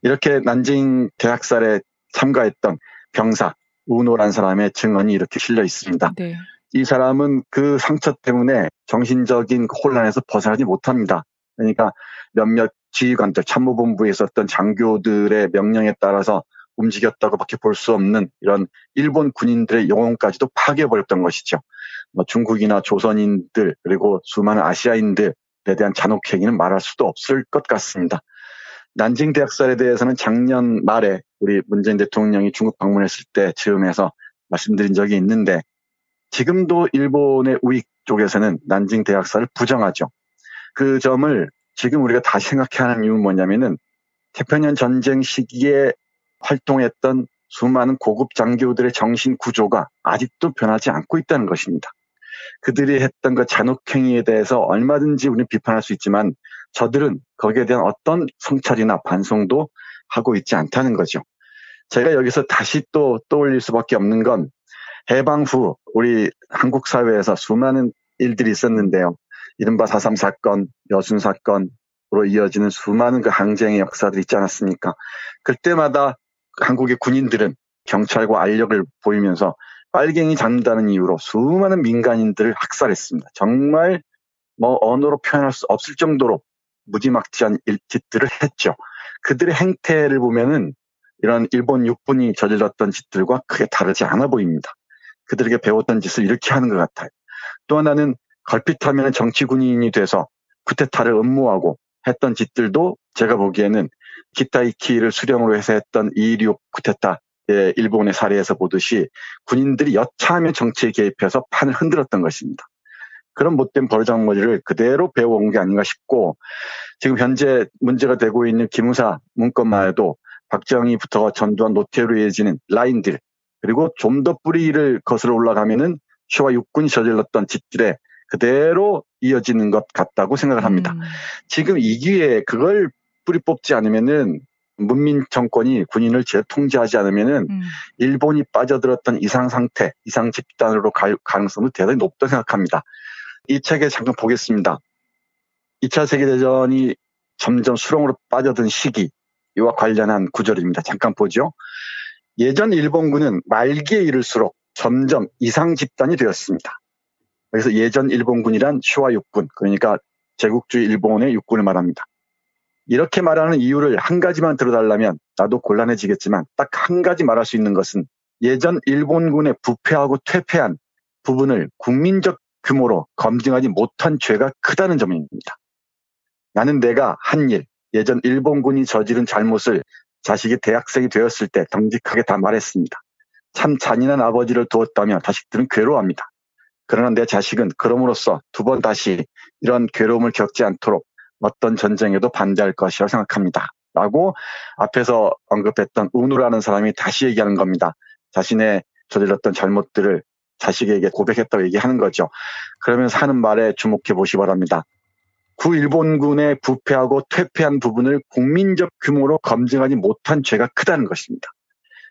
이렇게 난징 대학살에 참가했던 병사 우노란 사람의 증언이 이렇게 실려 있습니다. 네. 이 사람은 그 상처 때문에 정신적인 혼란에서 벗어나지 못합니다. 그러니까 몇몇 지휘관들, 참모본부에 있었던 장교들의 명령에 따라서 움직였다고밖에 볼 수 없는 이런 일본 군인들의 영혼까지도 파괴해버렸던 것이죠. 중국이나 조선인들 그리고 수많은 아시아인들에 대한 잔혹 행위는 말할 수도 없을 것 같습니다. 난징 대학살에 대해서는 작년 말에 우리 문재인 대통령이 중국 방문했을 때 즈음에서 말씀드린 적이 있는데 지금도 일본의 우익 쪽에서는 난징 대학살을 부정하죠. 그 점을 지금 우리가 다시 생각해야 하는 이유는 뭐냐면은 태평양 전쟁 시기에 활동했던 수많은 고급 장교들의 정신 구조가 아직도 변하지 않고 있다는 것입니다. 그들이 했던 그 잔혹행위에 대해서 얼마든지 우리는 비판할 수 있지만 저들은 거기에 대한 어떤 성찰이나 반성도 하고 있지 않다는 거죠. 제가 여기서 다시 또 떠올릴 수밖에 없는 건 해방 후 우리 한국 사회에서 수많은 일들이 있었는데요. 이른바 4.3 사건, 여순 사건으로 이어지는 수많은 그 항쟁의 역사들이 있지 않았습니까? 그때마다 한국의 군인들은 경찰과 알력을 보이면서 빨갱이 잡는다는 이유로 수많은 민간인들을 학살했습니다. 정말 언어로 표현할 수 없을 정도로 무지막지한 짓들을 했죠. 그들의 행태를 보면은 이런 일본 육군이 저질렀던 짓들과 크게 다르지 않아 보입니다. 그들에게 배웠던 짓을 이렇게 하는 것 같아요. 또 하나는 걸핏하면 정치군인이 돼서 쿠데타를 음모하고 했던 짓들도 제가 보기에는 기타이키를 수령으로 해서 했던 2.16 쿠데타 일본의 사례에서 보듯이 군인들이 여차하면 정치에 개입해서 판을 흔들었던 것입니다. 그런 못된 버르장머리를 그대로 배워온 게 아닌가 싶고 지금 현재 문제가 되고 있는 기무사 문건만 해도 박정희부터 전두환 노태우로 이어지는 라인들 그리고 좀 더 뿌리를 거슬러 올라가면은 쇼와 육군이 저질렀던 짓들에 그대로 이어지는 것 같다고 생각을 합니다. 지금 이 기회에 그걸 뿌리 뽑지 않으면은 문민 정권이 군인을 재통제하지 않으면은 일본이 빠져들었던 이상 상태, 이상 집단으로 갈 가능성도 대단히 높다고 생각합니다. 이 책에 잠깐 보겠습니다. 2차 세계대전이 점점 수렁으로 빠져든 시기 이와 관련한 구절입니다. 잠깐 보죠. 예전 일본군은 말기에 이를수록 점점 이상 집단이 되었습니다. 그래서 예전 일본군이란 쇼와 육군, 그러니까 제국주의 일본의 육군을 말합니다. 이렇게 말하는 이유를 한 가지만 들어달라면 나도 곤란해지겠지만 딱 한 가지 말할 수 있는 것은 예전 일본군의 부패하고 퇴폐한 부분을 국민적 규모로 검증하지 못한 죄가 크다는 점입니다. 나는 내가 한 일, 예전 일본군이 저지른 잘못을 자식이 대학생이 되었을 때 정직하게 다 말했습니다. 참 잔인한 아버지를 두었다며 자식들은 괴로워합니다. 그러나 내 자식은 그럼으로써 두 번 다시 이런 괴로움을 겪지 않도록 어떤 전쟁에도 반대할 것이라고 생각합니다. 라고 앞에서 언급했던 은우라는 사람이 다시 얘기하는 겁니다. 자신의 저질렀던 잘못들을 자식에게 고백했다고 얘기하는 거죠. 그러면서 하는 말에 주목해 보시기 바랍니다. 구일본군의 부패하고 퇴폐한 부분을 국민적 규모로 검증하지 못한 죄가 크다는 것입니다.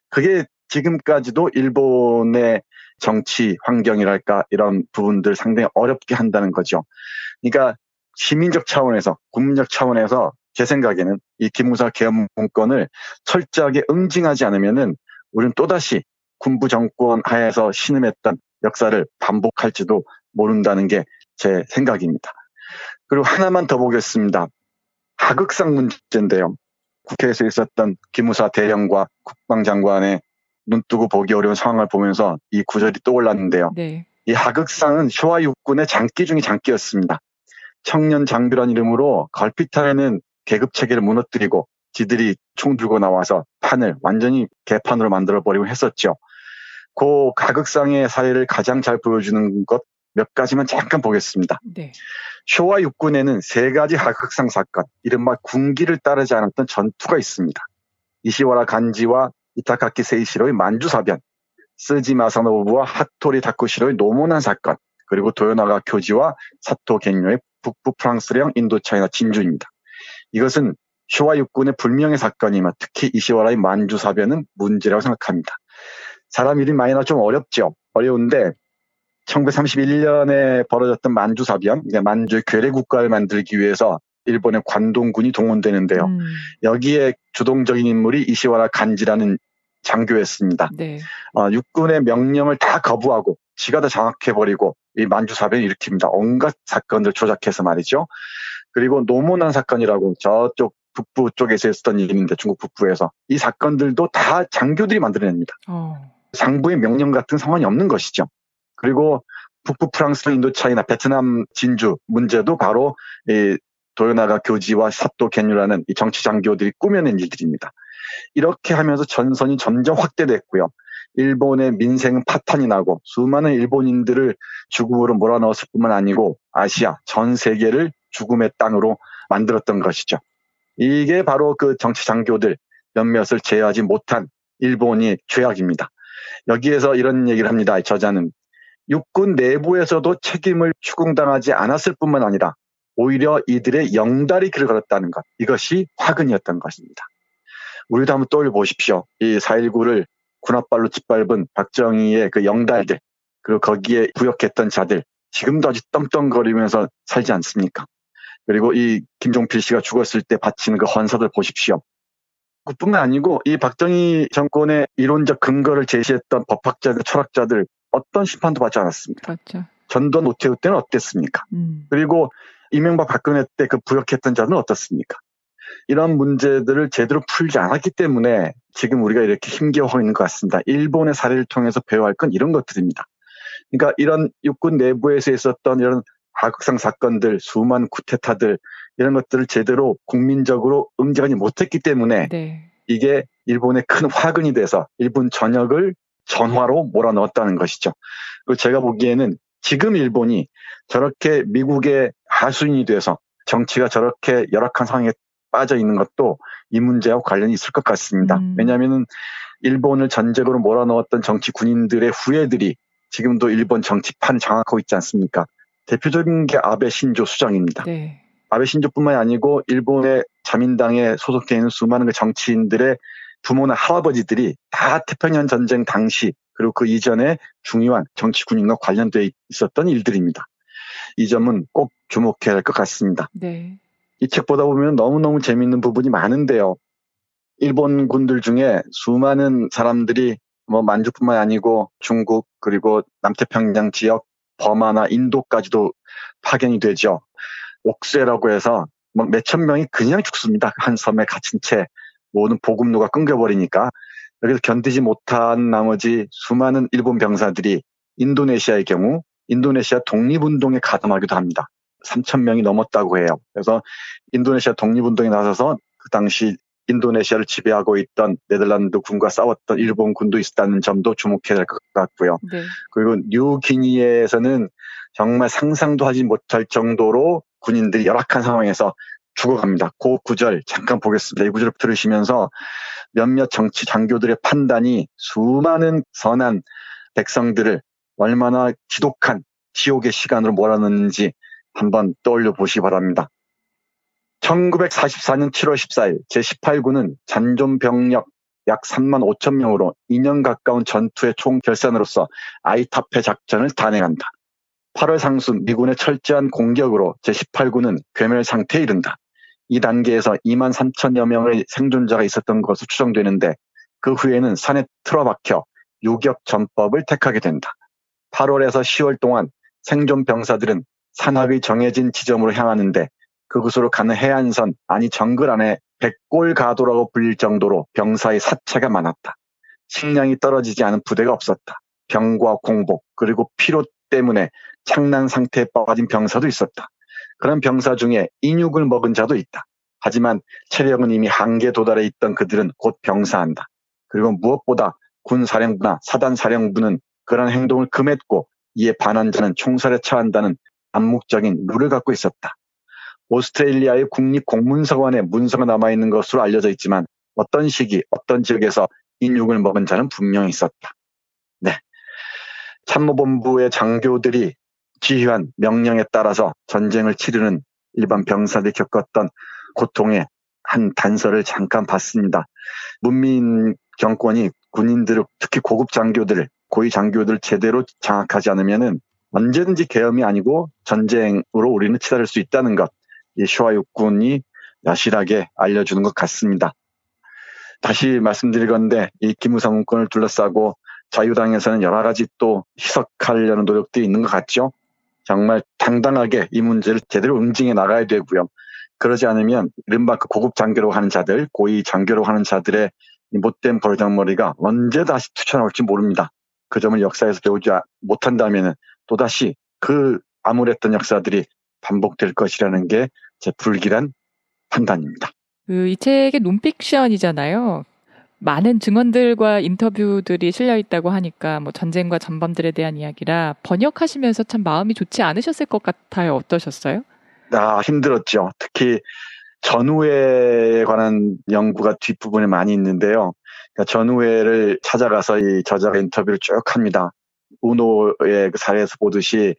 그게 지금까지도 일본의 정치 환경이랄까 이런 부분들 상당히 어렵게 한다는 거죠. 그러니까 시민적 차원에서 국민적 차원에서 제 생각에는 이 기무사 개업 문건을 철저하게 응징하지 않으면은 우리는 또다시 군부 정권 하에서 신음했던 역사를 반복할지도 모른다는 게 제 생각입니다. 그리고 하나만 더 보겠습니다. 하극상 문제인데요. 국회에서 있었던 기무사 대령과 국방장관의 눈뜨고 보기 어려운 상황을 보면서 이 구절이 떠올랐는데요. 네. 이 하극상은 쇼와 육군의 장기 중의 장기였습니다. 청년 장교란 이름으로 걸핏하에는 계급 체계를 무너뜨리고 지들이 총 들고 나와서 판을 완전히 개판으로 만들어버리고 했었죠. 그 하극상의 사례를 가장 잘 보여주는 것 몇 가지만 잠깐 보겠습니다. 네. 쇼와 육군에는 세 가지 하극상 사건, 이른바 군기를 따르지 않았던 전투가 있습니다. 이시와라 간지와 이타카키 세이시로의 만주사변, 쓰지 마사노부와 하토리 다쿠시로의 노모난 사건, 그리고 도요나가 교지와 사토 겐요의 북부 프랑스령 인도차이나 진주입니다. 이것은 쇼와 육군의 불명예 사건이며 특히 이시와라의 만주사변은 문제라고 생각합니다. 사람 이름 많이 나와 좀 어렵죠. 어려운데 1931년에 벌어졌던 만주사변, 만주의 괴뢰국가를 만들기 위해서 일본의 관동군이 동원되는데요. 여기에 주동적인 인물이 이시와라 간지라는 장교였습니다. 네. 육군의 명령을 다 거부하고 지가 다 장악해버리고 이 만주사변을 일으킵니다. 온갖 사건들 조작해서 말이죠. 그리고 노모난 사건이라고 저쪽 북부 쪽에서 했었던 일인데 중국 북부에서 이 사건들도 다 장교들이 만들어냅니다. 상부의 명령 같은 상황이 없는 것이죠. 그리고 북부 프랑스, 인도차이나, 베트남 진주 문제도 바로 이 도요나가 교지와 사토 겐유라는 이 정치 장교들이 꾸며낸 일들입니다. 이렇게 하면서 전선이 점점 확대됐고요. 일본의 민생은 파탄이 나고 수많은 일본인들을 죽음으로 몰아넣었을 뿐만 아니고 아시아 전 세계를 죽음의 땅으로 만들었던 것이죠. 이게 바로 그 정치 장교들 몇몇을 제어하지 못한 일본이 죄악입니다. 여기에서 이런 얘기를 합니다. 저자는 육군 내부에서도 책임을 추궁당하지 않았을 뿐만 아니라 오히려 이들의 영달이 길을 걸었다는 것, 이것이 화근이었던 것입니다. 우리도 한번 떠올려 보십시오. 이 4.19를 군홧발로 짓밟은 박정희의 그 영달들, 그리고 거기에 부역했던 자들, 지금도 아직 떵떵거리면서 살지 않습니까? 그리고 이 김종필 씨가 죽었을 때 바치는 그 헌사들 보십시오. 그뿐만 아니고 이 박정희 정권의 이론적 근거를 제시했던 법학자들, 철학자들 어떤 심판도 받지 않았습니다. 그렇죠. 전두환 노태우 때는 어땠습니까? 그리고 이명박 박근혜 때 그 부역했던 자는 어떻습니까? 이런 문제들을 제대로 풀지 않았기 때문에 지금 우리가 이렇게 힘겨워하고 있는 것 같습니다. 일본의 사례를 통해서 배워할 건 이런 것들입니다. 그러니까 이런 육군 내부에서 있었던 이런 하극상 사건들, 수많은 쿠데타들, 이런 것들을 제대로 국민적으로 응징하지 못했기 때문에 네. 이게 일본의 큰 화근이 돼서 일본 전역을 전화로 몰아넣었다는 것이죠. 그리고 제가 보기에는 지금 일본이 저렇게 미국의 하수인이 돼서 정치가 저렇게 열악한 상황에 빠져 있는 것도 이 문제와 관련이 있을 것 같습니다. 왜냐하면 일본을 전쟁으로 몰아넣었던 정치 군인들의 후예들이 지금도 일본 정치판을 장악하고 있지 않습니까? 대표적인 게 아베 신조 수장입니다. 네. 아베 신조뿐만이 아니고 일본의 자민당에 소속되어 있는 수많은 정치인들의 부모나 할아버지들이 다 태평양 전쟁 당시 그리고 그 이전에 중요한 정치 군인과 관련되어 있었던 일들입니다. 이 점은 꼭 주목해야 할 것 같습니다. 네. 이 책 보다 보면 너무너무 재미있는 부분이 많은데요. 일본 군들 중에 수많은 사람들이 만주뿐만 아니고 중국 그리고 남태평양 지역 버마나 인도까지도 파견이 되죠. 옥쇄라고 해서 몇천 명이 그냥 죽습니다. 한 섬에 갇힌 채 모든 보급로가 끊겨버리니까 여기서 견디지 못한 나머지 수많은 일본 병사들이 인도네시아의 경우 인도네시아 독립운동에 가담하기도 합니다. 3천 명이 넘었다고 해요. 그래서 인도네시아 독립운동에 나서서 그 당시 인도네시아를 지배하고 있던 네덜란드 군과 싸웠던 일본 군도 있었다는 점도 주목해야 될 것 같고요. 네. 그리고 뉴기니에에서는 정말 상상도 하지 못할 정도로 군인들이 열악한 상황에서 죽어갑니다. 그 구절 잠깐 보겠습니다. 이 구절 들으시면서 몇몇 정치 장교들의 판단이 수많은 선한 백성들을 얼마나 지독한 지옥의 시간으로 몰아넣는지 한번 떠올려 보시기 바랍니다. 1944년 7월 14일 제18군은 잔존병력 약 3만 5천 명으로 2년 가까운 전투의 총결산으로서 아이타페 작전을 단행한다. 8월 상순 미군의 철저한 공격으로 제18군은 괴멸 상태에 이른다. 이 단계에서 2만 3천여 명의 생존자가 있었던 것으로 추정되는데 그 후에는 산에 틀어박혀 요격 전법을 택하게 된다. 8월에서 10월 동안 생존 병사들은 산악의 정해진 지점으로 향하는데 그곳으로 가는 해안선 아니 정글 안에 백골가도라고 불릴 정도로 병사의 사체가 많았다. 식량이 떨어지지 않은 부대가 없었다. 병과 공복 그리고 피로 때문에 창난 상태에 빠진 병사도 있었다. 그런 병사 중에 인육을 먹은 자도 있다. 하지만 체력은 이미 한계에 도달해 있던 그들은 곧 병사한다. 그리고 무엇보다 군사령부나 사단사령부는 그런 행동을 금했고 이에 반한 자는 총살에 처한다는 암묵적인 룰을 갖고 있었다. 오스트레일리아의 국립공문서관에 문서가 남아있는 것으로 알려져 있지만 어떤 시기, 어떤 지역에서 인육을 먹은 자는 분명히 있었다. 네, 참모본부의 장교들이 지휘한 명령에 따라서 전쟁을 치르는 일반 병사들이 겪었던 고통의 한 단서를 잠깐 봤습니다. 문민 정권이 군인들을, 특히 고급 장교들을, 고위 장교들을 제대로 장악하지 않으면은 언제든지 계엄이 아니고 전쟁으로 우리는 치달을 수 있다는 것, 이 쇼와 육군이 여실하게 알려주는 것 같습니다. 다시 말씀드릴 건데, 이 기무사 문건을 둘러싸고 자유당에서는 여러 가지 또 희석하려는 노력들이 있는 것 같죠. 정말 당당하게 이 문제를 제대로 응징해 나가야 되고요. 그러지 않으면 이른바 고급 장교라고 하는 자들, 고위 장교라고 하는 자들의 이 못된 버르장머리가 언제 다시 튀쳐나올지 모릅니다. 그 점을 역사에서 배우지 못한다면 또다시 그 암울했던 역사들이 반복될 것이라는 게 제 불길한 판단입니다. 이 책이 논픽션이잖아요. 많은 증언들과 인터뷰들이 실려있다고 하니까 뭐 전쟁과 전범들에 대한 이야기라 번역하시면서 참 마음이 좋지 않으셨을 것 같아요. 어떠셨어요? 힘들었죠. 특히 전우회에 관한 연구가 뒷부분에 많이 있는데요. 그러니까 전우회를 찾아가서 이 저자가 인터뷰를 쭉 합니다. 우노의 그 사례에서 보듯이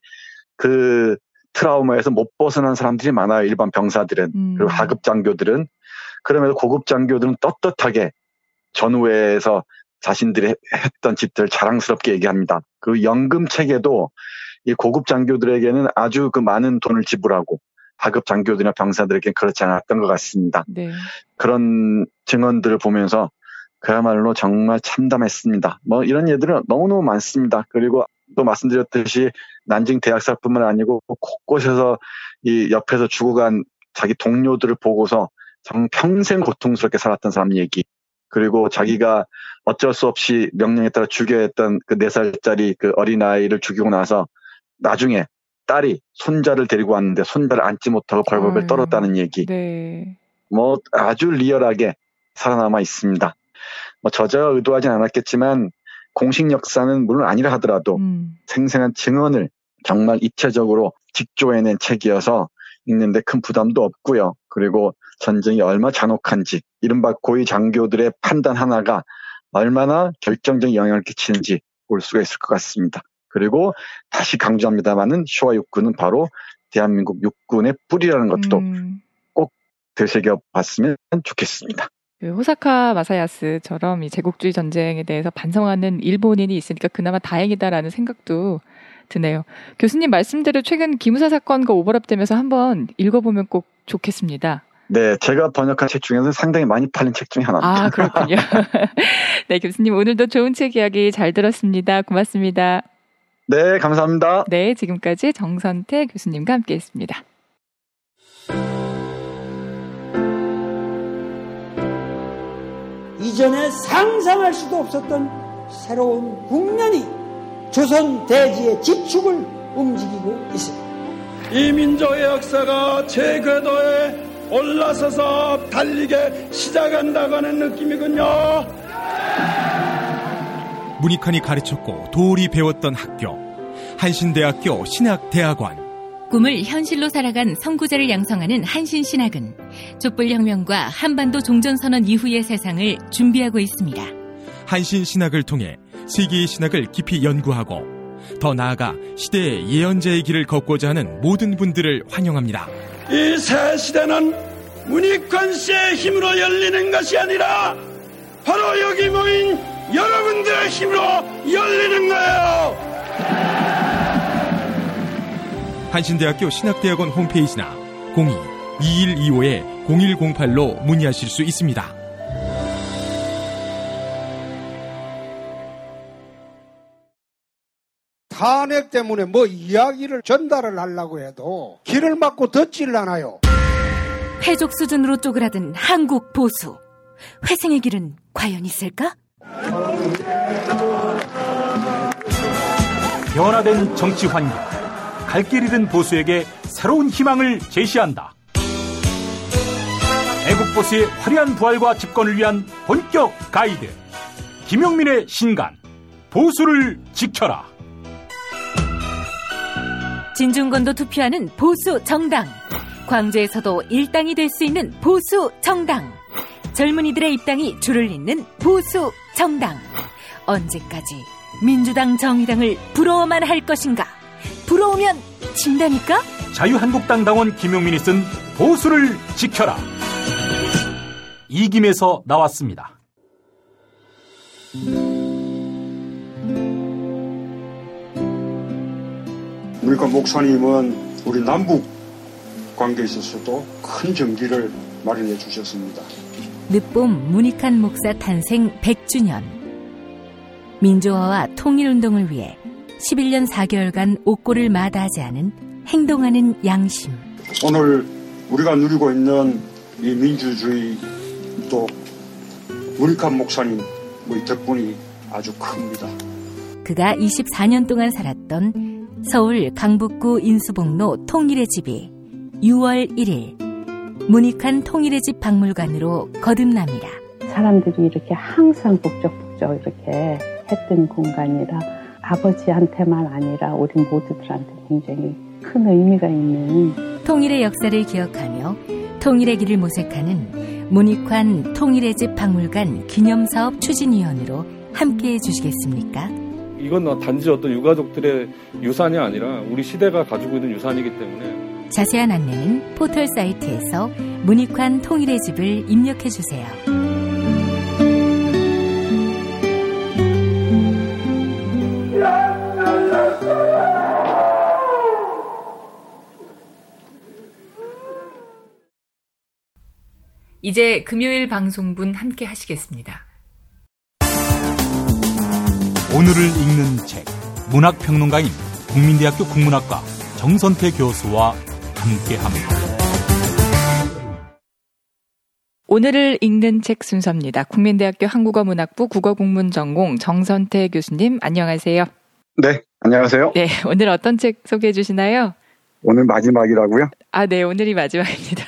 그 트라우마에서 못 벗어난 사람들이 많아요. 일반 병사들은. 그리고 하급 장교들은. 그럼에도 고급 장교들은 떳떳하게 전후회에서 자신들이 했던 짓들 자랑스럽게 얘기합니다. 그리고 연금 체계도 이 고급 장교들에게는 아주 그 많은 돈을 지불하고 하급 장교들이나 병사들에게는 그렇지 않았던 것 같습니다. 네. 그런 증언들을 보면서 그야말로 정말 참담했습니다. 뭐 이런 예들은 너무너무 많습니다. 그리고 또 말씀드렸듯이 난징 대학살뿐만 아니고 곳곳에서 이 옆에서 죽어간 자기 동료들을 보고서 정 평생 고통스럽게 살았던 사람 얘기, 그리고 자기가 어쩔 수 없이 명령에 따라 죽여야 했던 그 4살짜리 그 어린아이를 죽이고 나서 나중에 딸이 손자를 데리고 왔는데 손자를 안지 못하고 벌벌벌 떨었다는 얘기. 네. 뭐 아주 리얼하게 살아남아 있습니다. 뭐 저자가 의도하진 않았겠지만 공식 역사는 물론 아니라 하더라도 생생한 증언을 정말 입체적으로 직조해낸 책이어서 읽는데 큰 부담도 없고요. 그리고 전쟁이 얼마나 잔혹한지, 이른바 고위 장교들의 판단 하나가 얼마나 결정적인 영향을 끼치는지 볼 수가 있을 것 같습니다. 그리고 다시 강조합니다만은 쇼와 육군은 바로 대한민국 육군의 뿌리라는 것도 꼭 되새겨봤으면 좋겠습니다. 호사카 마사야스처럼 이 제국주의 전쟁에 대해서 반성하는 일본인이 있으니까 그나마 다행이다라는 생각도 드네요. 교수님 말씀대로 최근 기무사 사건과 오버랩되면서 한번 읽어보면 꼭 좋겠습니다. 네, 제가 번역한 책 중에서 상당히 많이 팔린 책 중에 하나입니다. 그렇군요. 네, 교수님 오늘도 좋은 책 이야기 잘 들었습니다. 고맙습니다. 네, 감사합니다. 네, 지금까지 정선태 교수님과 함께했습니다. 이전에 상상할 수도 없었던 새로운 국면이 조선 대지의 지축을 움직이고 있습니다. 이 민족의 역사가 제 궤도에 올라서서 달리게 시작한다고 하는 느낌이군요. 문익환이 가르쳤고 도울이 배웠던 학교, 한신대학교 신학대학원. 꿈을 현실로 살아간 선구자를 양성하는 한신신학은 촛불혁명과 한반도 종전선언 이후의 세상을 준비하고 있습니다. 한신신학을 통해 세계의 신학을 깊이 연구하고 더 나아가 시대의 예언자의 길을 걷고자 하는 모든 분들을 환영합니다. 이 새 시대는 문익환 씨의 힘으로 열리는 것이 아니라 바로 여기 모인 여러분들의 힘으로 열리는 거예요. 한신대학교 신학대학원 홈페이지나 02-2125-0108로 문의하실 수 있습니다. 탄핵 때문에 뭐 이야기를 전달을 하려고 해도 길을 막고 덧질 않아요. 패족 수준으로 쪼그라든 한국 보수. 회생의 길은 과연 있을까? 변화된 정치 환경. 갈 길 잃은 보수에게 새로운 희망을 제시한다. 애국 보수의 화려한 부활과 집권을 위한 본격 가이드. 김용민의 신간. 보수를 지켜라. 진중권도 투표하는 보수 정당, 광주에서도 일당이 될 수 있는 보수 정당, 젊은이들의 입당이 줄을 잇는 보수 정당. 언제까지 민주당 정의당을 부러워만 할 것인가? 부러우면 진다니까? 자유한국당 당원 김용민이 쓴 보수를 지켜라, 이김에서 나왔습니다. 문익환 목사님은 우리 남북 관계에 있어서도 큰 정기를 마련해 주셨습니다. 늦봄 문익환 목사 탄생 100주년. 민주화와 통일운동을 위해 11년 4개월간 옥고를 마다하지 않은 행동하는 양심. 오늘 우리가 누리고 있는 이 민주주의, 또 문익환 목사님의 덕분이 아주 큽니다. 그가 24년 동안 살았던 서울 강북구 인수봉로 통일의 집이 6월 1일 문익환 통일의 집 박물관으로 거듭납니다. 사람들이 이렇게 항상 북적북적 이렇게 했던 공간이라 아버지한테만 아니라 우리 모두들한테 굉장히 큰 의미가 있는. 통일의 역사를 기억하며 통일의 길을 모색하는 문익환 통일의 집 박물관 기념사업 추진위원으로 함께해 주시겠습니까? 이건 단지 어떤 유가족들의 유산이 아니라 우리 시대가 가지고 있는 유산이기 때문에. 자세한 안내는 포털 사이트에서 문익환 통일의 집을 입력해 주세요. 이제 금요일 방송분 함께 하시겠습니다. 오늘을 읽는 책, 문학평론가인 국민대학교 국문학과 정선태 교수와 함께합니다. 오늘을 읽는 책 순서입니다. 국민대학교 한국어문학부 국어국문전공 정선태 교수님, 안녕하세요. 네, 안녕하세요. 네, 오늘 어떤 책 소개해 주시나요? 오늘 마지막이라고요? 아, 네, 오늘이 마지막입니다.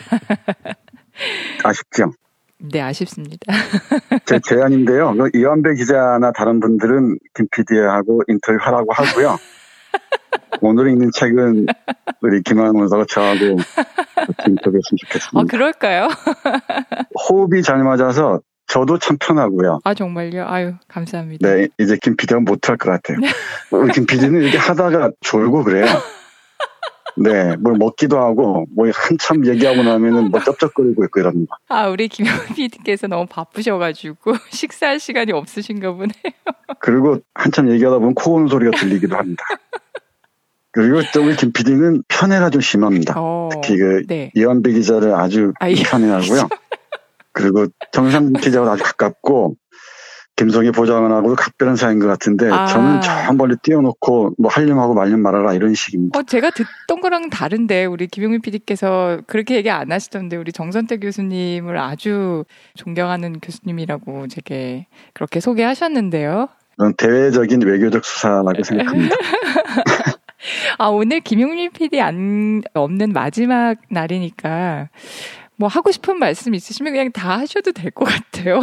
아쉽죠? 네, 아쉽습니다. 제 제안인데요. 이완배 기자나 다른 분들은 김 PD하고 인터뷰하라고 하고요. 오늘 읽는 책은 우리 김한우 원사가 저하고 인터뷰했으면 좋겠습니다. 아, 그럴까요? 호흡이 잘 맞아서 저도 참 편하고요. 아, 정말요? 아유, 감사합니다. 네, 이제 김 PD는 못할 것 같아요. 우리 김 PD는 이렇게 하다가 졸고 그래요. 네, 뭘 먹기도 하고, 뭐 한참 얘기하고 나면은 뭐 쩝쩝거리고 있고 이럽니다. 아, 우리 김용민 PD께서 너무 바쁘셔가지고 식사할 시간이 없으신가 보네요. 그리고 한참 얘기하다 보면 코 오는 소리가 들리기도 합니다. 그리고 또 우리 김 PD는 편애가 좀 심합니다. 특히 그 네. 이완배 기자를 아주 편애하고요. 그리고 정상근 기자와 아주 가깝고, 김성희 보좌관하고도 각별한 사이인 것 같은데, 아. 저는 저 멀리 띄워놓고 뭐 하려고 말려 말아라 이런 식입니다. 제가 듣던 거랑 다른데, 우리 김용민 PD께서 그렇게 얘기 안 하시던데, 우리 정선태 교수님을 아주 존경하는 교수님이라고 제게 그렇게 소개하셨는데요. 저는 대외적인 외교적 수사라고 생각합니다. 아, 오늘 김용민 PD 없는 마지막 날이니까 뭐 하고 싶은 말씀 있으시면 그냥 다 하셔도 될 것 같아요.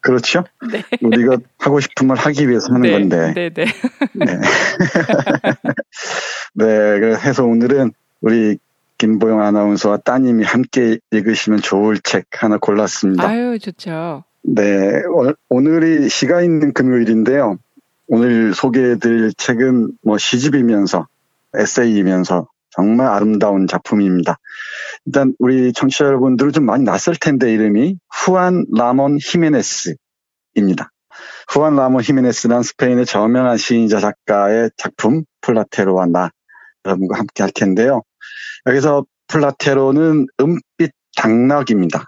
그렇죠? 네. 우리가 하고 싶은 말 하기 위해서 하는 건데. 네네. 네. 네. 그래서 오늘은 우리 김보영 아나운서와 따님이 함께 읽으시면 좋을 책 하나 골랐습니다. 아유, 좋죠. 네. 오늘이 시가 있는 금요일인데요. 오늘 소개해드릴 책은 뭐 시집이면서 에세이이면서 정말 아름다운 작품입니다. 일단 우리 청취자 여러분들은 좀 많이 낯설 텐데, 이름이 후안 라몬 히메네스입니다. 후안 라몬 히메네스란 스페인의 저명한 시인이자 작가의 작품 플라테로와 나, 여러분과 함께 할 텐데요. 여기서 플라테로는 은빛 당나귀입니다.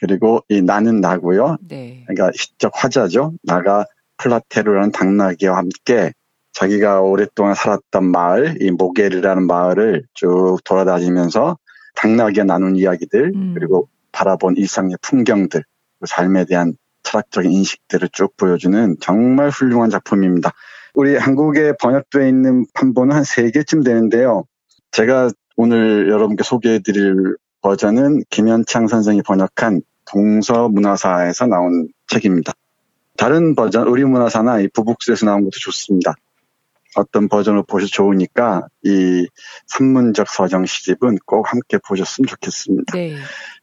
그리고 이 나는 나고요. 네. 그러니까 시적 화자죠. 나가 플라테로라는 당나귀와 함께 자기가 오랫동안 살았던 마을, 이 모게르라는 마을을 쭉 돌아다니면서 당나귀가 나눈 이야기들, 그리고 바라본 일상의 풍경들, 삶에 대한 철학적인 인식들을 쭉 보여주는 정말 훌륭한 작품입니다. 우리 한국에 번역되어 있는 판본은 한 3개쯤 되는데요. 제가 오늘 여러분께 소개해드릴 버전은 김현창 선생이 번역한 동서문화사에서 나온 책입니다. 다른 버전, 의리문화사나 이 부북스에서 나온 것도 좋습니다. 어떤 버전을 보셔도 좋으니까 이 산문적 서정 시집은 꼭 함께 보셨으면 좋겠습니다. 네.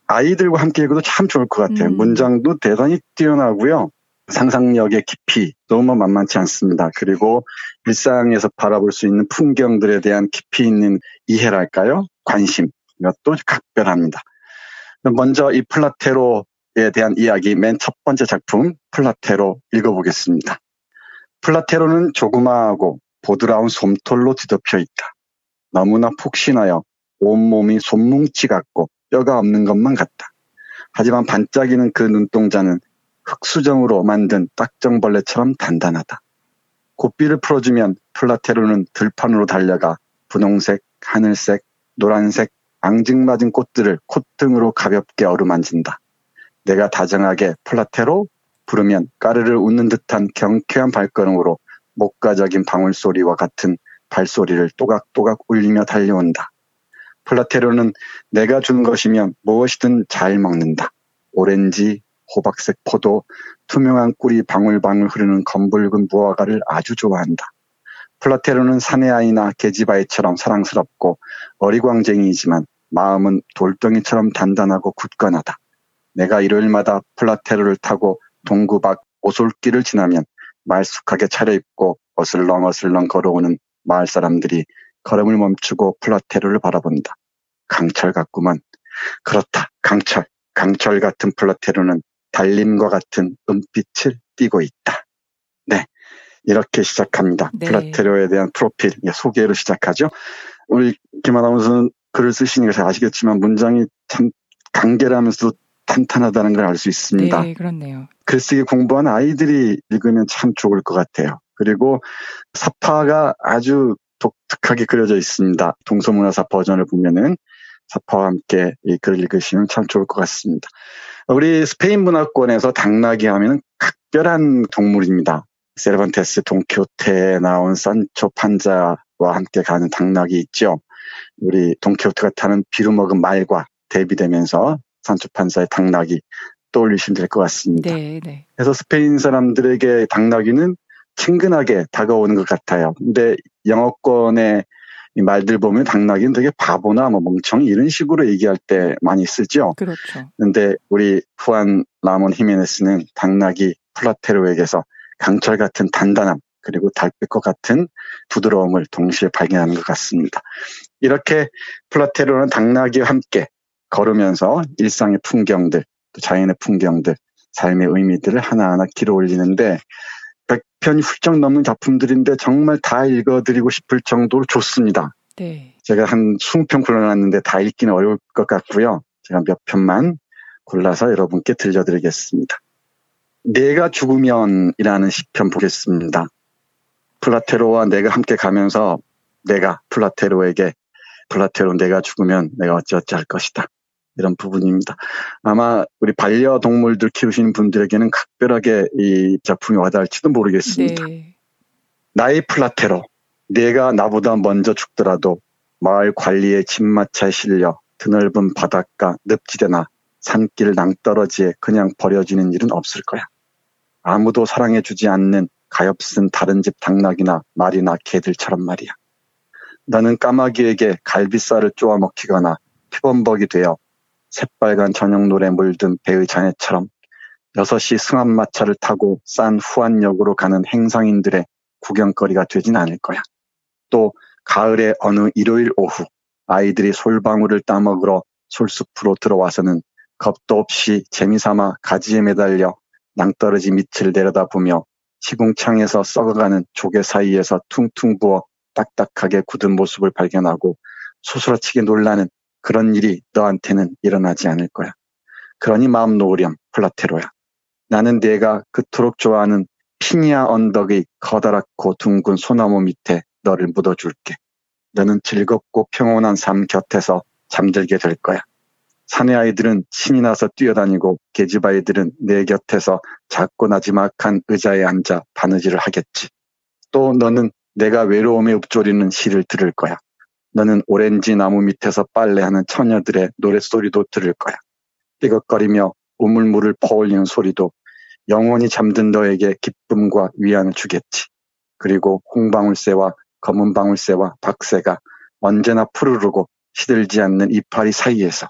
아이들과 함께 읽어도 참 좋을 것 같아요. 문장도 대단히 뛰어나고요. 상상력의 깊이 너무 만만치 않습니다. 그리고 일상에서 바라볼 수 있는 풍경들에 대한 깊이 있는 이해랄까요? 관심, 이것도 각별합니다. 먼저 이 플라테로에 대한 이야기, 맨 첫 번째 작품 플라테로 읽어보겠습니다. 플라테로는 조그마하고 보드라운 솜털로 뒤덮여 있다. 너무나 폭신하여 온몸이 솜뭉치 같고 뼈가 없는 것만 같다. 하지만 반짝이는 그 눈동자는 흙수정으로 만든 딱정벌레처럼 단단하다. 고삐를 풀어주면 플라테로는 들판으로 달려가 분홍색, 하늘색, 노란색, 앙증맞은 꽃들을 콧등으로 가볍게 어루만진다. 내가 다정하게 플라테로 부르면 까르르 웃는 듯한 경쾌한 발걸음으로 목가적인 방울소리와 같은 발소리를 또각또각 울리며 달려온다. 플라테로는 내가 준 것이면 무엇이든 잘 먹는다. 오렌지, 호박색 포도, 투명한 꿀이 방울방울 흐르는 검붉은 무화과를 아주 좋아한다. 플라테로는 사내아이나 계집아이처럼 사랑스럽고 어리광쟁이이지만 마음은 돌덩이처럼 단단하고 굳건하다. 내가 일요일마다 플라테로를 타고 동구 밖 오솔길을 지나면 말쑥하게 차려입고 어슬렁어슬렁 걸어오는 마을 사람들이 걸음을 멈추고 플라테로를 바라본다. 강철 같구만. 그렇다. 강철. 강철 같은 플라테로는 달림과 같은 은빛을 띠고 있다. 네, 이렇게 시작합니다. 네. 플라테로에 대한 프로필, 소개로 시작하죠. 우리 김 아나운서는 글을 쓰시는 걸 잘 아시겠지만 문장이 참 간결하면서도 탄탄하다는 걸 알 수 있습니다. 네, 그렇네요. 글쓰기 공부한 아이들이 읽으면 참 좋을 것 같아요. 그리고 사파가 아주 독특하게 그려져 있습니다. 동서문화사 버전을 보면은 사파와 함께 이 글을 읽으시면 참 좋을 것 같습니다. 우리 스페인 문화권에서 당나귀 하면 각별한 동물입니다. 세르반테스 돈키호테에 나온 산초 판자와 함께 가는 당나귀 있죠. 우리 돈키호테가 타는 비루먹은 말과 대비되면서 산초 판자의 당나귀 떠올리시면 될 것 같습니다. 네, 네. 그래서 스페인 사람들에게 당나귀는 친근하게 다가오는 것 같아요. 근데 영어권의 이 말들 보면 당나귀는 되게 바보나 뭐 멍청이 이런 식으로 얘기할 때 많이 쓰죠. 그렇죠. 근데 우리 후안 라몬 히메네스는 당나귀 플라테로에게서 강철 같은 단단함 그리고 달빛과 같은 부드러움을 동시에 발견하는 것 같습니다. 이렇게 플라테로는 당나귀와 함께 걸으면서 일상의 풍경들, 또 자연의 풍경들, 삶의 의미들을 하나하나 길어 올리는데 100편이 훌쩍 넘는 작품들인데 정말 다 읽어드리고 싶을 정도로 좋습니다. 네. 제가 한 20편 골라놨는데 다 읽기는 어려울 것 같고요. 제가 몇 편만 골라서 여러분께 들려드리겠습니다. 내가 죽으면이라는 시편 보겠습니다. 플라테로와 내가 함께 가면서 내가 플라테로에게 플라테로 내가 죽으면 내가 어찌어찌 할 것이다. 이런 부분입니다. 아마 우리 반려동물들 키우시는 분들에게는 각별하게 이 작품이 와닿을지도 모르겠습니다. 네. 나의 플라테로, 내가 나보다 먼저 죽더라도 마을 관리의 집마차에 실려 드넓은 바닷가, 늪지대나 산길 낭떠러지에 그냥 버려지는 일은 없을 거야. 아무도 사랑해주지 않는 가엾은 다른 집 당나귀나 말이나 개들처럼 말이야. 나는 까마귀에게 갈비살을 쪼아 먹히거나 피범벅이 되어 새빨간 저녁노래 물든 배의 잔해처럼 6시 승합마차를 타고 싼 후안역으로 가는 행상인들의 구경거리가 되진 않을 거야. 또 가을의 어느 일요일 오후 아이들이 솔방울을 따먹으러 솔숲으로 들어와서는 겁도 없이 재미삼아 가지에 매달려 낭떠러지 밑을 내려다보며 시궁창에서 썩어가는 조개 사이에서 퉁퉁 부어 딱딱하게 굳은 모습을 발견하고 소스라치게 놀라는 그런 일이 너한테는 일어나지 않을 거야. 그러니 마음 놓으렴, 플라테로야. 나는 내가 그토록 좋아하는 피니아 언덕의 커다랗고 둥근 소나무 밑에 너를 묻어줄게. 너는 즐겁고 평온한 삶 곁에서 잠들게 될 거야. 사내 아이들은 신이 나서 뛰어다니고 계집아이들은 내 곁에서 작고 나지막한 의자에 앉아 바느질을 하겠지. 또 너는 내가 외로움에 읊조리는 시를 들을 거야. 너는 오렌지 나무 밑에서 빨래하는 처녀들의 노랫소리도 들을 거야. 삐걱거리며 우물물을 퍼올리는 소리도 영원히 잠든 너에게 기쁨과 위안을 주겠지. 그리고 홍방울새와 검은 방울새와 박새가 언제나 푸르르고 시들지 않는 이파리 사이에서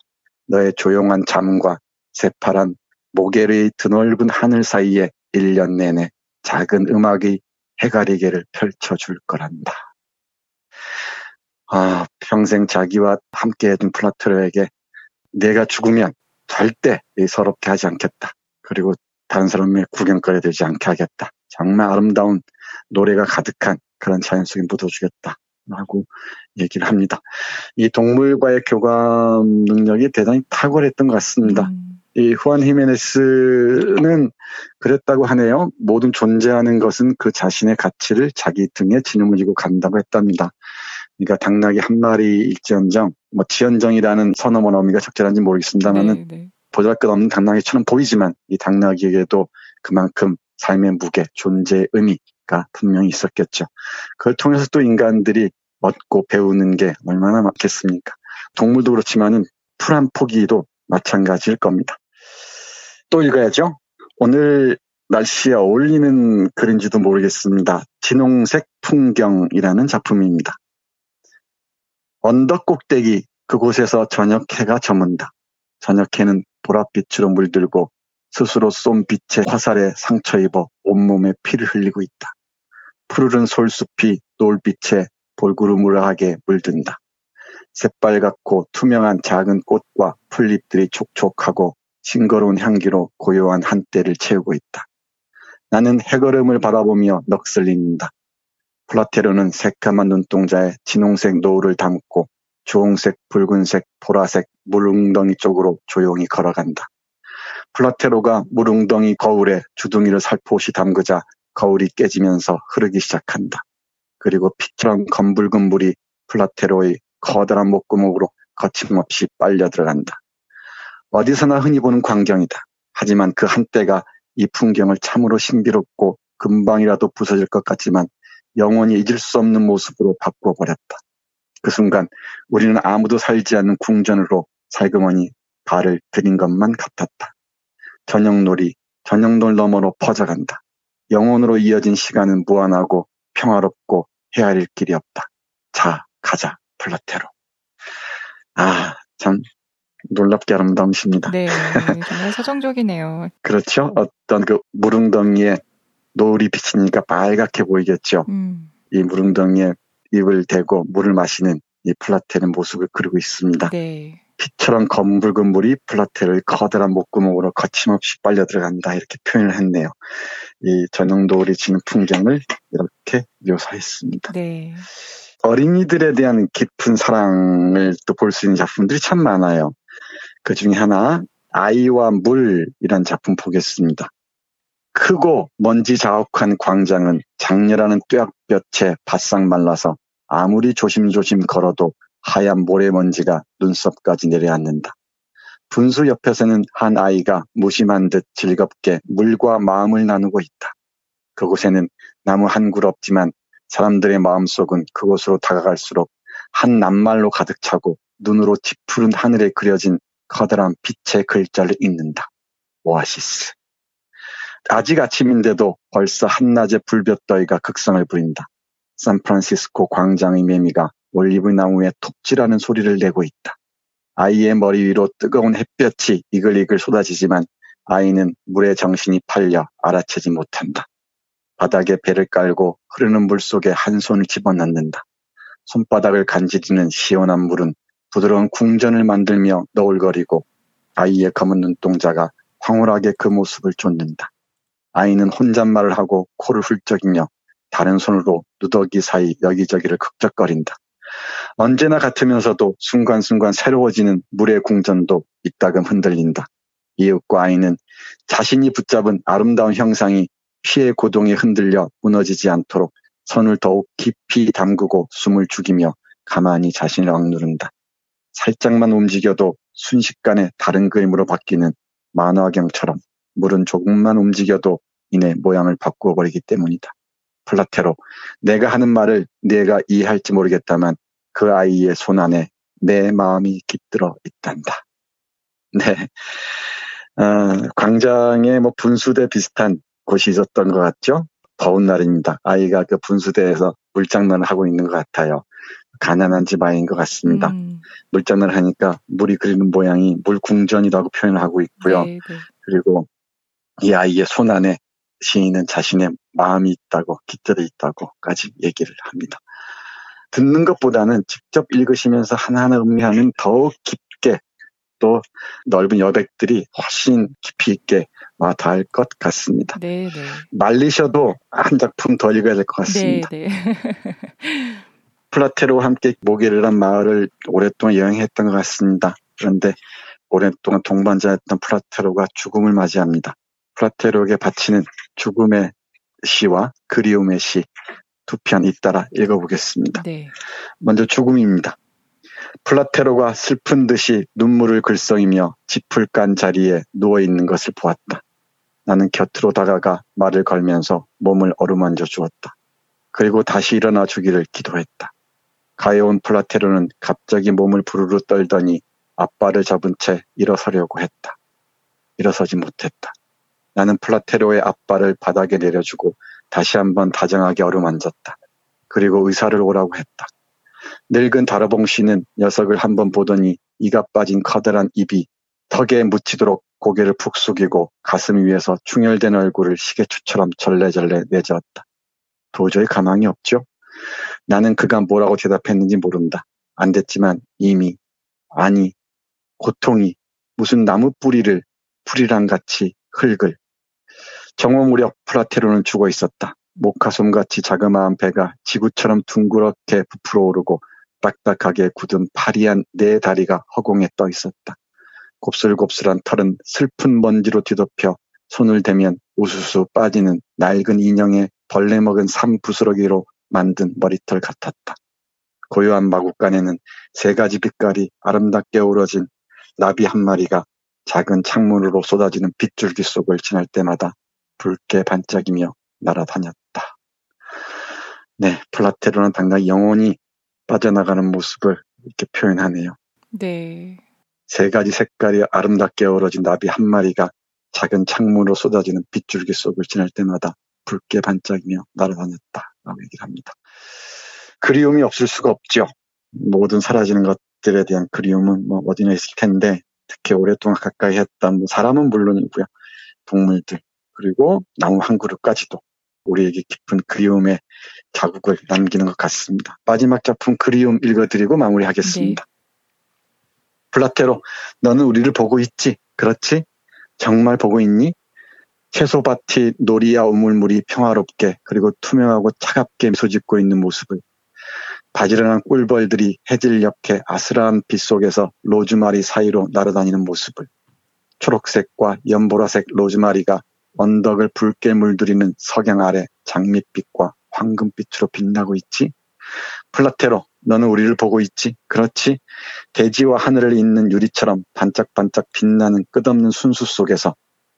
너의 조용한 잠과 새파란 모게르의 드넓은 하늘 사이에 1년 내내 작은 음악의 해가리개를 펼쳐줄 거란다. 아, 평생 자기와 함께해준 플라테로에게 내가 죽으면 절대 서럽게 하지 않겠다. 그리고 다른 사람의 구경거리 되지 않게 하겠다. 정말 아름다운 노래가 가득한 그런 자연 속에 묻어주겠다. 라고 얘기를 합니다. 이 동물과의 교감 능력이 대단히 탁월했던 것 같습니다. 이 후안 히메네스는 그랬다고 하네요. 모든 존재하는 것은 그 자신의 가치를 자기 등에 짊어지고 간다고 했답니다. 그러니까 당나귀 한 마리일지언정, 뭐 지언정이라는 선어원 어미가 적절한지 모르겠습니다만은 보잘것없는 당나귀처럼 보이지만 이 당나귀에게도 그만큼 삶의 무게, 존재의 의미가 분명히 있었겠죠. 그걸 통해서 또 인간들이 얻고 배우는 게 얼마나 많겠습니까? 동물도 그렇지만은 풀 한 포기도 마찬가지일 겁니다. 또 읽어야죠. 오늘 날씨에 어울리는 글인지도 모르겠습니다. 진홍색 풍경이라는 작품입니다. 언덕 꼭대기 그곳에서 저녁해가 저문다. 저녁해는 보랏빛으로 물들고 스스로 쏜 빛의 화살에 상처 입어 온몸에 피를 흘리고 있다. 푸르른 솔숲이 노을빛에 볼구르무라하게 물든다. 새빨갛고 투명한 작은 꽃과 풀잎들이 촉촉하고 싱거로운 향기로 고요한 한때를 채우고 있다. 나는 해걸음을 바라보며 넋을린다. 플라테로는 새까만 눈동자에 진홍색 노을을 담고 주홍색, 붉은색, 보라색 물웅덩이 쪽으로 조용히 걸어간다. 플라테로가 물웅덩이 거울에 주둥이를 살포시 담그자 거울이 깨지면서 흐르기 시작한다. 그리고 피처럼 검붉은 물이 플라테로의 커다란 목구멍으로 거침없이 빨려 들어간다. 어디서나 흔히 보는 광경이다. 하지만 그 한때가 이 풍경을 참으로 신비롭고 금방이라도 부서질 것 같지만 영원히 잊을 수 없는 모습으로 바꿔버렸다. 그 순간 우리는 아무도 살지 않는 궁전으로 살그머니 발을 들인 것만 같았다. 저녁놀이 너머로 퍼져간다. 영혼으로 이어진 시간은 무한하고 평화롭고 헤아릴 길이 없다. 자, 가자, 플라테로. 아, 참 놀랍게 아름다운 시입니다. 네, 정말 서정적이네요. 그렇죠. 어떤 그 물웅덩이에 노을이 비치니까 빨갛게 보이겠죠. 이 물웅덩이에 입을 대고 물을 마시는 이 플라테로의 모습을 그리고 있습니다. 네. 피처럼 검붉은 물이 플라테로의 커다란 목구멍으로 거침없이 빨려 들어간다. 이렇게 표현을 했네요. 이 저녁 노을이 지는 풍경을 이렇게 묘사했습니다. 네. 어린이들에 대한 깊은 사랑을 또 볼 수 있는 작품들이 참 많아요. 그 중에 하나, 아이와 물이란 작품 보겠습니다. 크고 먼지 자욱한 광장은 장렬하는 뙤약볕에 바싹 말라서 아무리 조심조심 걸어도 하얀 모래먼지가 눈썹까지 내려앉는다. 분수 옆에서는 한 아이가 무심한 듯 즐겁게 물과 마음을 나누고 있다. 그곳에는 나무 한 그루 없지만 사람들의 마음속은 그곳으로 다가갈수록 한 낱말로 가득 차고 눈으로 짙푸른 하늘에 그려진 커다란 빛의 글자를 읽는다. 오아시스. 아직 아침인데도 벌써 한낮의 불볕더위가 극성을 부린다. 샌프란시스코 광장의 매미가 올리브나무에 톱질하는 소리를 내고 있다. 아이의 머리 위로 뜨거운 햇볕이 이글이글 쏟아지지만 아이는 물에 정신이 팔려 알아채지 못한다. 바닥에 배를 깔고 흐르는 물 속에 한 손을 집어넣는다. 손바닥을 간지리는 시원한 물은 부드러운 궁전을 만들며 너울거리고 아이의 검은 눈동자가 황홀하게 그 모습을 쫓는다. 아이는 혼잣말을 하고 코를 훌쩍이며 다른 손으로 누더기 사이 여기저기를 긁적거린다. 언제나 같으면서도 순간순간 새로워지는 물의 궁전도 이따금 흔들린다. 이윽고 아이는 자신이 붙잡은 아름다운 형상이 피의 고동에 흔들려 무너지지 않도록 손을 더욱 깊이 담그고 숨을 죽이며 가만히 자신을 억누른다. 살짝만 움직여도 순식간에 다른 그림으로 바뀌는 만화경처럼 물은 조금만 움직여도 이내 모양을 바꾸어 버리기 때문이다. 플라테로, 내가 하는 말을 네가 이해할지 모르겠다만 그 아이의 손 안에 내 마음이 깃들어 있단다. 네, 광장에 뭐 분수대 비슷한 곳이 있었던 것 같죠? 더운 날입니다. 아이가 그 분수대에서 물장난을 하고 있는 것 같아요. 가난한 집 아이인 것 같습니다. 물장난을 하니까 물이 그리는 모양이 물궁전이라고 표현을 하고 있고요. 네, 네. 그리고 이 아이의 손 안에 시인은 자신의 마음이 있다고, 깃들어 있다고까지 얘기를 합니다. 듣는 것보다는 직접 읽으시면서 하나하나 음미하면 더욱 깊게 또 넓은 여백들이 훨씬 깊이 있게 와 닿을 것 같습니다. 네, 네. 말리셔도 한 작품 더 읽어야 될 것 같습니다. 네, 네. 플라테로와 함께 모게르란 마을을 오랫동안 여행했던 것 같습니다. 그런데 오랫동안 동반자였던 플라테로가 죽음을 맞이합니다. 플라테로에게 바치는 죽음의 시와 그리움의 시 두 편 잇따라 읽어보겠습니다. 네. 먼저 죽음입니다. 플라테로가 슬픈 듯이 눈물을 글썽이며 짚을 깐 자리에 누워있는 것을 보았다. 나는 곁으로 다가가 말을 걸면서 몸을 어루만져 주었다. 그리고 다시 일어나 주기를 기도했다. 가여운 플라테로는 갑자기 몸을 부르르 떨더니 앞발을 잡은 채 일어서려고 했다. 일어서지 못했다. 나는 플라테로의 앞발을 바닥에 내려주고 다시 한번 다정하게 어루만졌다. 그리고 의사를 오라고 했다. 늙은 다라봉 씨는 녀석을 한번 보더니 이가 빠진 커다란 입이 턱에 묻히도록 고개를 푹 숙이고 가슴 위에서 충혈된 얼굴을 시계추처럼 절레절레 내저었다. 도저히 가망이 없죠. 나는 그가 뭐라고 대답했는지 모른다. 안 됐지만 이미, 아니, 고통이 무슨 나무 뿌리를 풀이랑 같이 흙을. 정오 무렵 플라테로는 죽어 있었다. 모카솜같이 자그마한 배가 지구처럼 둥그렇게 부풀어 오르고 딱딱하게 굳은 파리한 네 다리가 허공에 떠 있었다. 곱슬곱슬한 털은 슬픈 먼지로 뒤덮여 손을 대면 우수수 빠지는 낡은 인형의 벌레 먹은 삼 부스러기로 만든 머리털 같았다. 고요한 마구간에는 세 가지 빛깔이 아름답게 어우러진 나비 한 마리가 작은 창문으로 쏟아지는 빗줄기 속을 지날 때마다 붉게 반짝이며 날아다녔다. 네, 플라테로는 당당히 영혼이 빠져나가는 모습을 이렇게 표현하네요. 네. 세 가지 색깔이 아름답게 어우러진 나비 한 마리가 작은 창문으로 쏟아지는 빗줄기 속을 지날 때마다 붉게 반짝이며 날아다녔다. 라고 얘기를 합니다. 그리움이 없을 수가 없죠. 모든 사라지는 것들에 대한 그리움은 뭐 어디나 있을 텐데 특히 오랫동안 가까이 했던 뭐 사람은 물론이고요. 동물들 그리고 나무 한 그루까지도 우리에게 깊은 그리움의 자국을 남기는 것 같습니다. 마지막 작품 그리움 읽어드리고 마무리하겠습니다. 네. 플라테로, 너는 우리를 보고 있지? 그렇지? 정말 보고 있니? 채소밭이 놀이야 우물물이 평화롭게 그리고 투명하고 차갑게 미소짓고 있는 모습을 바지런한 꿀벌들이 해질 옆에 아스라한 빛 속에서 로즈마리 사이로 날아다니는 모습을 초록색과 연보라색 로즈마리가 언덕을 붉게 물들이는 석양 아래 장밋빛과 황금빛으로 빛나고 있지? 플라테로, 너는 우리를 보고 있지? 그렇지? 대지와 하늘을 잇는 유리처럼 반짝반짝 빛나는 끝없는 순수 속에서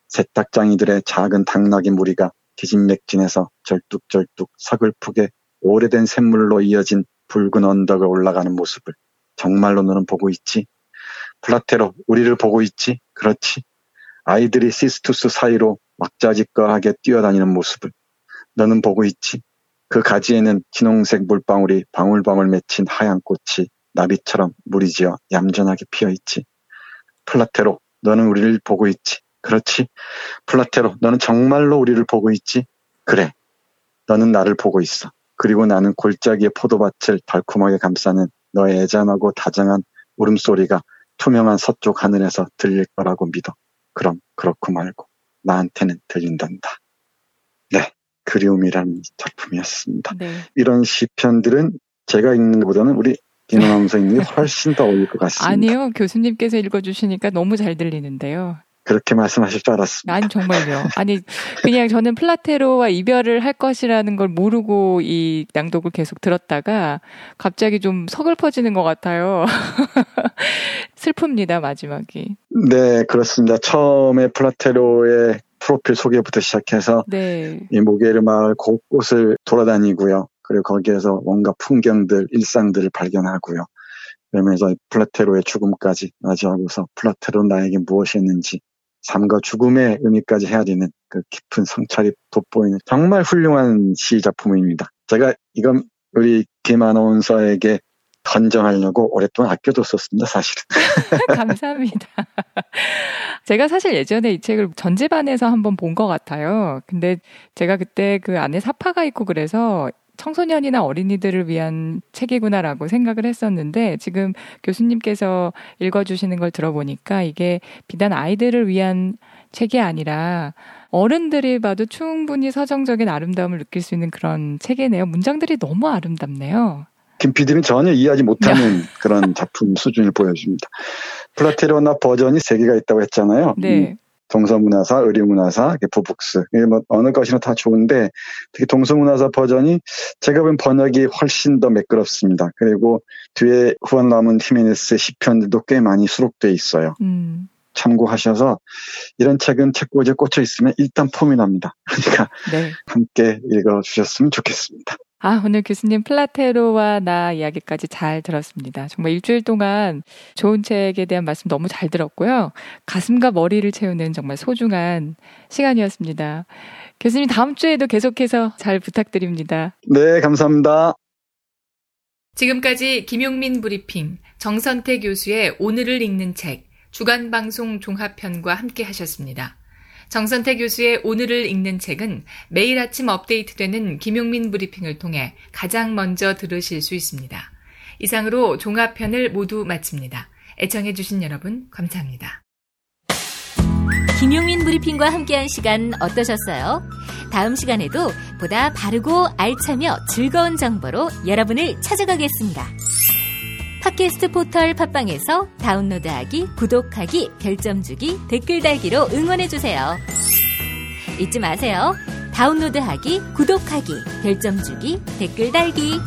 세탁장이들의 작은 당나귀 무리가 기진맥진해서 절뚝절뚝 서글프게 오래된 샘물로 이어진 붉은 언덕을 올라가는 모습을 정말로 너는 보고 있지? 플라테로, 우리를 보고 있지? 그렇지? 아이들이 시스투스 사이로 막자지껄하게 뛰어다니는 모습을 너는 보고 있지? 그 가지에는 진홍색 물방울이 방울방울 맺힌 하얀 꽃이 나비처럼 무리지어 얌전하게 피어있지? 플라테로, 너는 우리를 보고 있지? 그렇지? 플라테로, 너는 정말로 우리를 보고 있지? 그래, 너는 나를 보고 있어. 그리고 나는 골짜기의 포도밭을 달콤하게 감싸는 너의 애잔하고 다정한 울음소리가 투명한 서쪽 하늘에서 들릴 거라고 믿어. 그럼 그렇고 말고 나한테는 들린단다. 네, 그리움이라는 작품이었습니다. 네. 이런 시편들은 제가 읽는 것보다는 우리 김용민 선생님이 훨씬 더 어울릴 것 같습니다. 아니요, 교수님께서 읽어주시니까 너무 잘 들리는데요. 그렇게 말씀하실 줄 알았습니다. 아니, 정말요. 아니, 그냥 저는 플라테로와 이별을 할 것이라는 걸 모르고 이 낭독을 계속 들었다가 갑자기 좀 서글퍼지는 것 같아요. 슬픕니다, 마지막이. 네, 그렇습니다. 처음에 플라테로의 프로필 소개부터 시작해서 네. 이 모게르 마을 곳곳을 돌아다니고요. 그리고 거기에서 뭔가 풍경들, 일상들을 발견하고요. 그러면서 플라테로의 죽음까지 맞이하고서 플라테로는 나에게 무엇이 했는지 삶과 죽음의 의미까지 해야 되는 그 깊은 성찰이 돋보이는 정말 훌륭한 시 작품입니다. 제가 이건 우리 김 아나운서에게 던져하려고 오랫동안 아껴뒀었습니다, 사실은. 감사합니다. 제가 사실 예전에 이 책을 전집안에서 한번 본 것 같아요. 근데 제가 그때 그 안에 사파가 있고 그래서 청소년이나 어린이들을 위한 책이구나라고 생각을 했었는데, 지금 교수님께서 읽어주시는 걸 들어보니까 이게 비단 아이들을 위한 책이 아니라 어른들이 봐도 충분히 서정적인 아름다움을 느낄 수 있는 그런 책이네요. 문장들이 너무 아름답네요. 김 PD는 전혀 이해하지 못하는 그런 작품 수준을 보여줍니다. 플라테로와 나 버전이 세 개가 있다고 했잖아요. 네. 동서문화사, 의류문화사, 부북스. 이게 뭐 어느 것이나 다 좋은데, 특히 동서문화사 버전이 제가 본 번역이 훨씬 더 매끄럽습니다. 그리고 뒤에 후안 라문 히메네스의 시편들도 꽤 많이 수록돼 있어요. 참고하셔서 이런 책은 책꽂이에 꽂혀 있으면 일단 폼이 납니다. 그러니까 네. 함께 읽어주셨으면 좋겠습니다. 아, 오늘 교수님 플라테로와 나 이야기까지 잘 들었습니다. 정말 일주일 동안 좋은 책에 대한 말씀 너무 잘 들었고요. 가슴과 머리를 채우는 정말 소중한 시간이었습니다. 교수님 다음 주에도 계속해서 잘 부탁드립니다. 네, 감사합니다. 지금까지 김용민 브리핑, 정선태 교수의 오늘을 읽는 책, 주간방송 종합편과 함께 하셨습니다. 정선태 교수의 오늘을 읽는 책은 매일 아침 업데이트되는 김용민 브리핑을 통해 가장 먼저 들으실 수 있습니다. 이상으로 종합편을 모두 마칩니다. 애청해주신 여러분 감사합니다. 김용민 브리핑과 함께한 시간 어떠셨어요? 다음 시간에도 보다 바르고 알차며 즐거운 정보로 여러분을 찾아가겠습니다. 팟캐스트 포털 팟빵에서 다운로드하기, 구독하기, 별점 주기, 댓글 달기로 응원해주세요. 잊지 마세요. 다운로드하기, 구독하기, 별점 주기, 댓글 달기.